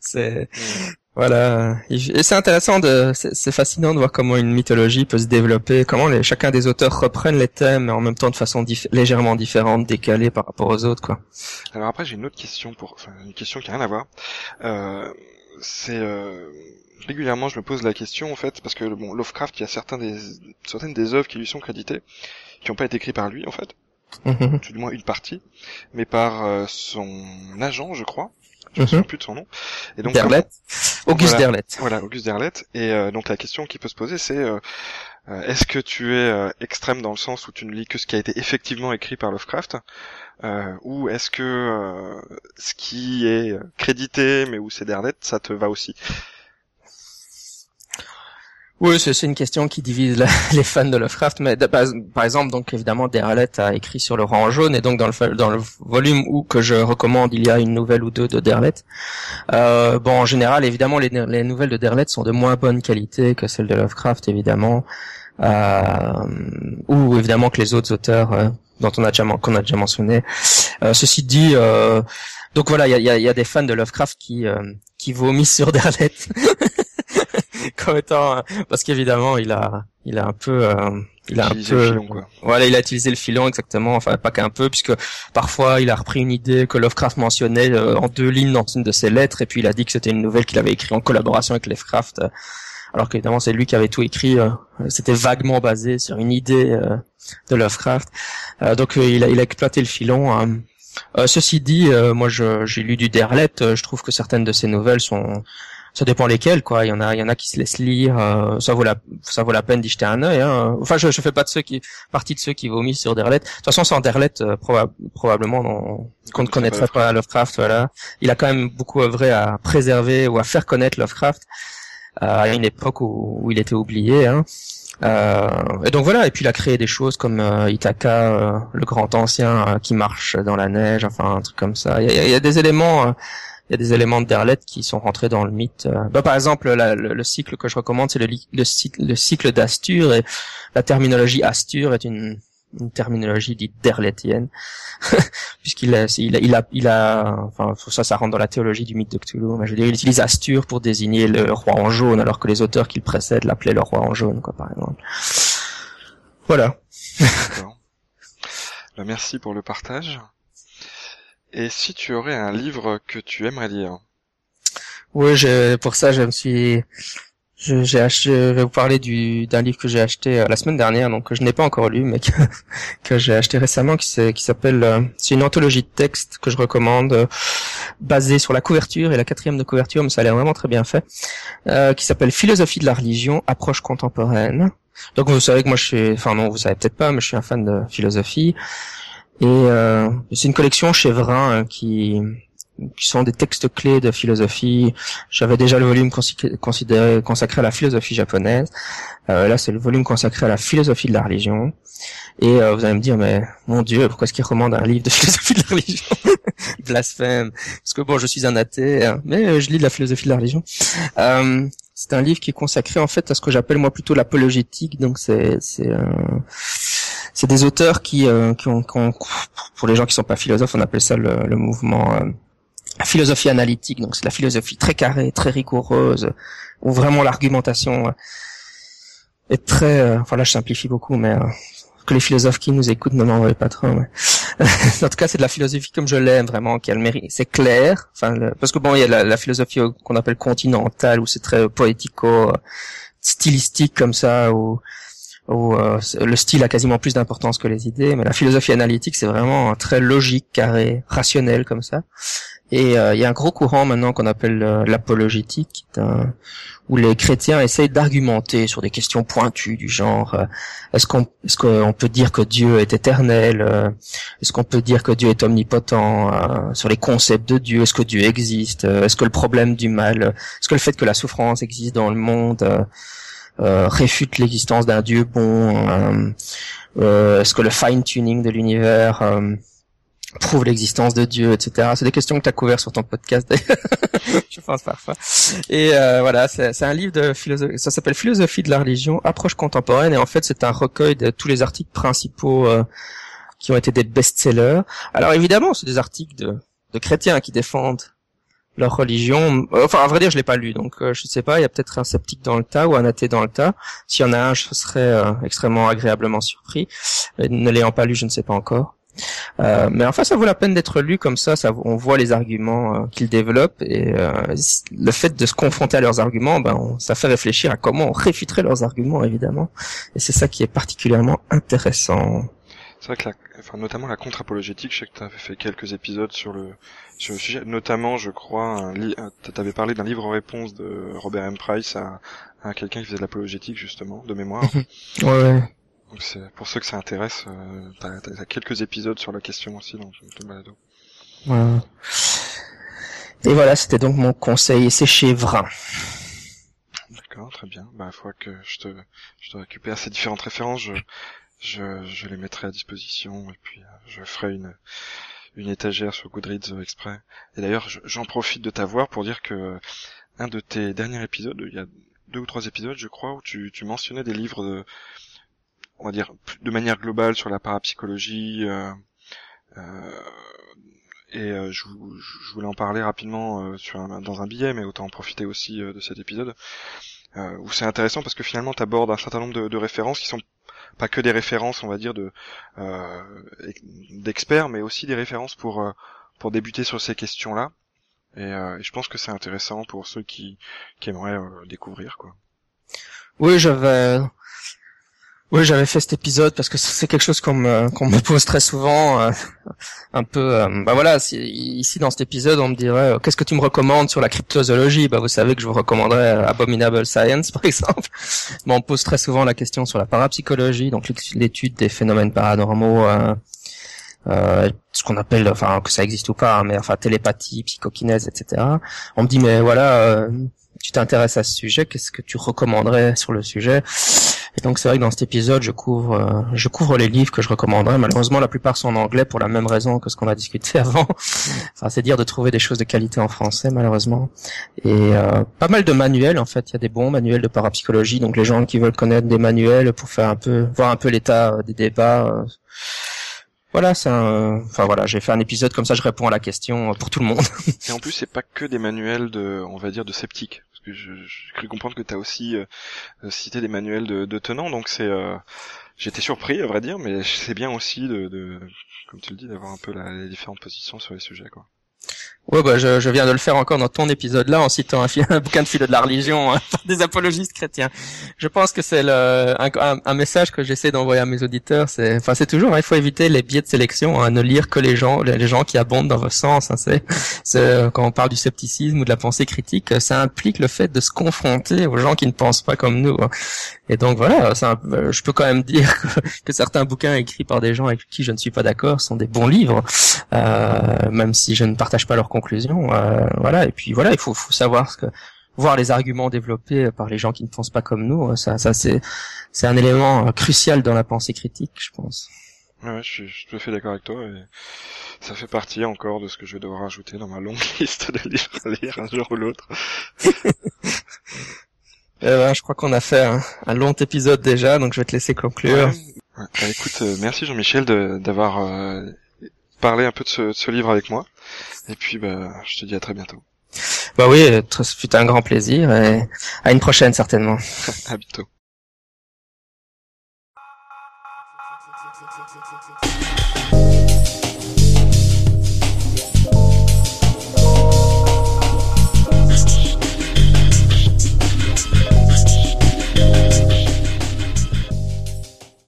c'est mmh. Voilà. Et c'est intéressant de, c'est, c'est fascinant de voir comment une mythologie peut se développer, comment les, chacun des auteurs reprennent les thèmes, mais en même temps de façon dif- légèrement différente, décalée par rapport aux autres, quoi. Alors après, j'ai une autre question pour, enfin, une question qui a rien à voir. Euh, c'est, euh, régulièrement, je me pose la question, en fait, parce que, bon, Lovecraft, il y a certains des, certaines des œuvres qui lui sont créditées, qui n'ont pas été écrites par lui, en fait. Mmh. Tout du moins une partie. Mais par, euh, son agent, je crois. Je ne me souviens plus de son nom. Et donc, Derleth. Comment... August voilà, Derleth. Voilà, August Derleth. Et euh, donc la question qui peut se poser, c'est euh, euh, est-ce que tu es euh, extrême dans le sens où tu ne lis que ce qui a été effectivement écrit par Lovecraft, euh, ou est-ce que euh, ce qui est crédité mais où c'est Derleth, ça te va aussi? Oui, c'est une question qui divise la, les fans de Lovecraft, mais de, par, par exemple, donc évidemment, Derleth a écrit sur Le roi en jaune, et donc dans le dans le volume où que je recommande, il y a une nouvelle ou deux de Derleth. Euh, bon, en général, évidemment, les, les nouvelles de Derleth sont de moins bonne qualité que celles de Lovecraft, évidemment, euh, ou évidemment que les autres auteurs euh, dont on a déjà qu'on a déjà mentionné. Euh, ceci dit, euh, donc voilà, il y a, y, a, y a des fans de Lovecraft qui euh, qui vomissent sur Derleth. Comme étant, parce qu'évidemment, il a, il a un peu, euh, il a utilisé un peu, le filon, quoi. Voilà, il a utilisé le filon, exactement, enfin, pas qu'un peu, puisque parfois, il a repris une idée que Lovecraft mentionnait euh, en deux lignes dans une de ses lettres, et puis il a dit que c'était une nouvelle qu'il avait écrite en collaboration avec Lovecraft, euh, alors qu'évidemment, c'est lui qui avait tout écrit, euh, c'était vaguement basé sur une idée euh, de Lovecraft. Euh, donc, euh, il a, il a exploité le filon, hein. euh, Ceci dit, euh, moi, je, j'ai lu du Derleth, euh, je trouve que certaines de ses nouvelles sont, ça dépend lesquels, quoi. Il y en a, il y en a qui se laissent lire. Euh, ça vaut la, ça vaut la peine d'y jeter un œil. Hein. Enfin, je, je fais pas de ceux qui, partie de ceux qui vomissent sur Derleth. De toute façon, sans Derleth, euh, proba- probablement, on, qu'on ne connaîtrait pas, pas Lovecraft. Voilà. Il a quand même beaucoup œuvré à préserver ou à faire connaître Lovecraft euh, à une époque où, où il était oublié. Hein. Euh, et donc voilà. Et puis il a créé des choses comme euh, Ithaca, euh, le grand ancien euh, qui marche dans la neige. Enfin, un truc comme ça. Il y a, il y a des éléments. Euh, Il y a des éléments de Derleth qui sont rentrés dans le mythe. Bah, par exemple, la, le, le cycle que je recommande, c'est le, le, le cycle d'Astur, et la terminologie Astur est une, une terminologie dite derlethienne, puisqu'il a, il a, il a, il a, enfin, ça, ça rentre dans la théologie du mythe de Cthulhu. Mais je veux dire, il utilise Astur pour désigner le roi en jaune, alors que les auteurs qui le précèdent l'appelaient le roi en jaune, quoi, par exemple. Voilà. D'accord. Ben, merci pour le partage. Et si tu aurais un livre que tu aimerais lire? Oui, je, pour ça, je me suis, je, j'ai acheté, je vais vous parler du, d'un livre que j'ai acheté euh, la semaine dernière, donc que je n'ai pas encore lu, mais que, que j'ai acheté récemment, qui, c'est, qui s'appelle, euh, c'est une anthologie de textes que je recommande, euh, basée sur la couverture et la quatrième de couverture, mais ça a l'air vraiment très bien fait, euh, qui s'appelle Philosophie de la religion, approche contemporaine. Donc vous savez que moi je suis, enfin non, vous savez peut-être pas, mais je suis un fan de philosophie. Et euh, c'est une collection chez Vrin hein, qui, qui sont des textes clés de philosophie. J'avais déjà le volume considéré, consacré à la philosophie japonaise. Euh, là, c'est le volume consacré à la philosophie de la religion. Et euh, vous allez me dire, mais mon Dieu, pourquoi est-ce qu'il recommande un livre de philosophie de la religion? Blasphème. Parce que bon, je suis un athée, hein, mais euh, je lis de la philosophie de la religion. Euh, c'est un livre qui est consacré en fait à ce que j'appelle moi plutôt l'apologétique. Donc c'est... c'est euh... C'est des auteurs qui, euh, qui, ont, qui ont, pour les gens qui sont pas philosophes, on appelle ça le, le mouvement euh, la philosophie analytique. Donc c'est la philosophie très carrée, très rigoureuse, où vraiment l'argumentation est très. Euh, enfin là, je simplifie beaucoup, mais euh, que les philosophes qui nous écoutent ne m'envoient pas trop. Mais... en tout cas, c'est de la philosophie comme je l'aime vraiment, qui a le mérite. C'est clair, enfin le... parce que bon, il y a la, la philosophie qu'on appelle continentale, où c'est très poético, stylistique comme ça, où où euh, le style a quasiment plus d'importance que les idées, mais la philosophie analytique, c'est vraiment très logique, carré, rationnel, comme ça. Et il euh, y a un gros courant maintenant qu'on appelle euh, l'apologétique, d'un, où les chrétiens essayent d'argumenter sur des questions pointues du genre euh, est-ce qu'on est-ce qu'on peut dire que Dieu est éternel, euh, est-ce qu'on peut dire que Dieu est omnipotent, euh, sur les concepts de Dieu, est-ce que Dieu existe, euh, est-ce que le problème du mal, euh, est-ce que le fait que la souffrance existe dans le monde... Euh, Euh, réfute l'existence d'un dieu bon, euh, euh, est-ce que le fine-tuning de l'univers euh, prouve l'existence de Dieu, et cetera. C'est des questions que tu as couvertes sur ton podcast, je pense parfois. Et euh, voilà, c'est, c'est un livre de philosophie, ça s'appelle Philosophie de la religion, approche contemporaine, et en fait c'est un recueil de tous les articles principaux euh, qui ont été des best-sellers. Alors évidemment, c'est des articles de, de chrétiens qui défendent leur religion. Enfin, à vrai dire, je l'ai pas lu, donc euh, je sais pas. Il y a peut-être un sceptique dans le tas ou un athée dans le tas. S'il y en a un, je serais euh, extrêmement agréablement surpris. Et ne l'ayant pas lu, je ne sais pas encore. Euh, mais enfin, ça vaut la peine d'être lu comme ça. ça on voit les arguments euh, qu'ils développent et euh, le fait de se confronter à leurs arguments, ben, on, ça fait réfléchir à comment on réfuterait leurs arguments, évidemment. Et c'est ça qui est particulièrement intéressant. C'est vrai que la, enfin, notamment la contre-apologétique, je sais que tu as fait quelques épisodes sur le, sur le sujet, notamment, je crois, un li, tu avais parlé d'un livre-réponse de Robert M Price à, à quelqu'un qui faisait de l'apologétique, justement, de mémoire. Ouais, ouais. Donc c'est, pour ceux que ça intéresse, euh, t'as, t'as quelques épisodes sur la question aussi dans le balado. Ouais. Et voilà, c'était donc mon conseil, c'est chez Vrin. D'accord, très bien. Bah, faut que je te, je te récupère ces différentes références, je, Je, je les mettrai à disposition et puis je ferai une une étagère sur Goodreads exprès. Et d'ailleurs, j'en profite de t'avoir pour dire que un de tes derniers épisodes, il y a deux ou trois épisodes, je crois, où tu tu mentionnais des livres de, on va dire, de manière globale sur la parapsychologie. Euh, euh, et euh, je, je voulais en parler rapidement euh, sur un, dans un billet, mais autant en profiter aussi euh, de cet épisode euh, où c'est intéressant parce que finalement, t'abordes un certain nombre de, de références qui sont pas que des références, on va dire, de euh, d'experts, mais aussi des références pour euh, pour débuter sur ces questions-là. Et, euh, et je pense que c'est intéressant pour ceux qui qui aimeraient euh, découvrir, quoi. Oui, j'avais oui j'avais fait cet épisode parce que c'est quelque chose qu'on me qu'on me pose très souvent, euh, un peu. Euh, bah voilà, si, ici dans cet épisode, on me dirait euh, qu'est-ce que tu me recommandes sur la cryptozoologie. Bah vous savez que je vous recommanderais euh, Abominable Science, par exemple. Bon, on pose très souvent la question sur la parapsychologie, donc l'étude des phénomènes paranormaux, euh, euh, ce qu'on appelle, enfin que ça existe ou pas, hein, mais enfin télépathie, psychokinèse, et cetera. On me dit mais voilà, euh, tu t'intéresses à ce sujet, qu'est-ce que tu recommanderais sur le sujet? Et donc c'est vrai que dans cet épisode, je couvre, euh, je couvre les livres que je recommanderais. Malheureusement, la plupart sont en anglais pour la même raison que ce qu'on a discuté avant. Enfin, c'est dire de trouver des choses de qualité en français, malheureusement. Et euh, pas mal de manuels, en fait. Il y a des bons manuels de parapsychologie. Donc les gens qui veulent connaître des manuels pour faire un peu, voir un peu l'état euh, des débats. Euh, voilà, c'est un, enfin voilà, j'ai fait un épisode comme ça, je réponds à la question euh, pour tout le monde. Et en plus, c'est pas que des manuels de, on va dire, de sceptiques. J'ai cru comprendre que tu as aussi euh, cité des manuels de, de tenants, donc c'est euh, j'étais surpris à vrai dire, mais c'est bien aussi de, de comme tu le dis, d'avoir un peu la, les différentes positions sur les sujets, quoi. Ouais, bah je, je viens de le faire encore dans ton épisode là en citant un, fi- un bouquin de philo de la religion, hein, des apologistes chrétiens. Je pense que c'est le un, un, un message que j'essaie d'envoyer à mes auditeurs. C'est enfin c'est toujours, hein, il faut éviter les biais de sélection, hein, ne lire que les gens les, les gens qui abondent dans vos sens. Hein, c'est, c'est quand on parle du scepticisme ou de la pensée critique, ça implique le fait de se confronter aux gens qui ne pensent pas comme nous. Hein. Et donc voilà, c'est un, je peux quand même dire que, que certains bouquins écrits par des gens avec qui je ne suis pas d'accord sont des bons livres, euh, même si je ne partage pas leur conclusion, euh, voilà. Et puis voilà, il faut, faut savoir ce que, voir les arguments développés par les gens qui ne pensent pas comme nous. Ça, ça c'est, c'est un élément crucial dans la pensée critique, je pense. Ouais, je suis tout à fait d'accord avec toi. Et ça fait partie encore de ce que je vais devoir ajouter dans ma longue liste de livres à lire un jour ou l'autre. euh, je crois qu'on a fait un, un long épisode déjà, donc je vais te laisser conclure. Ouais. Ouais. Bah, écoute, euh, merci Jean-Michel de, d'avoir euh, parlé un peu de ce, de ce livre avec moi. Et puis, bah, je te dis à très bientôt. Bah oui, ce fut un grand plaisir et à une prochaine certainement. À bientôt.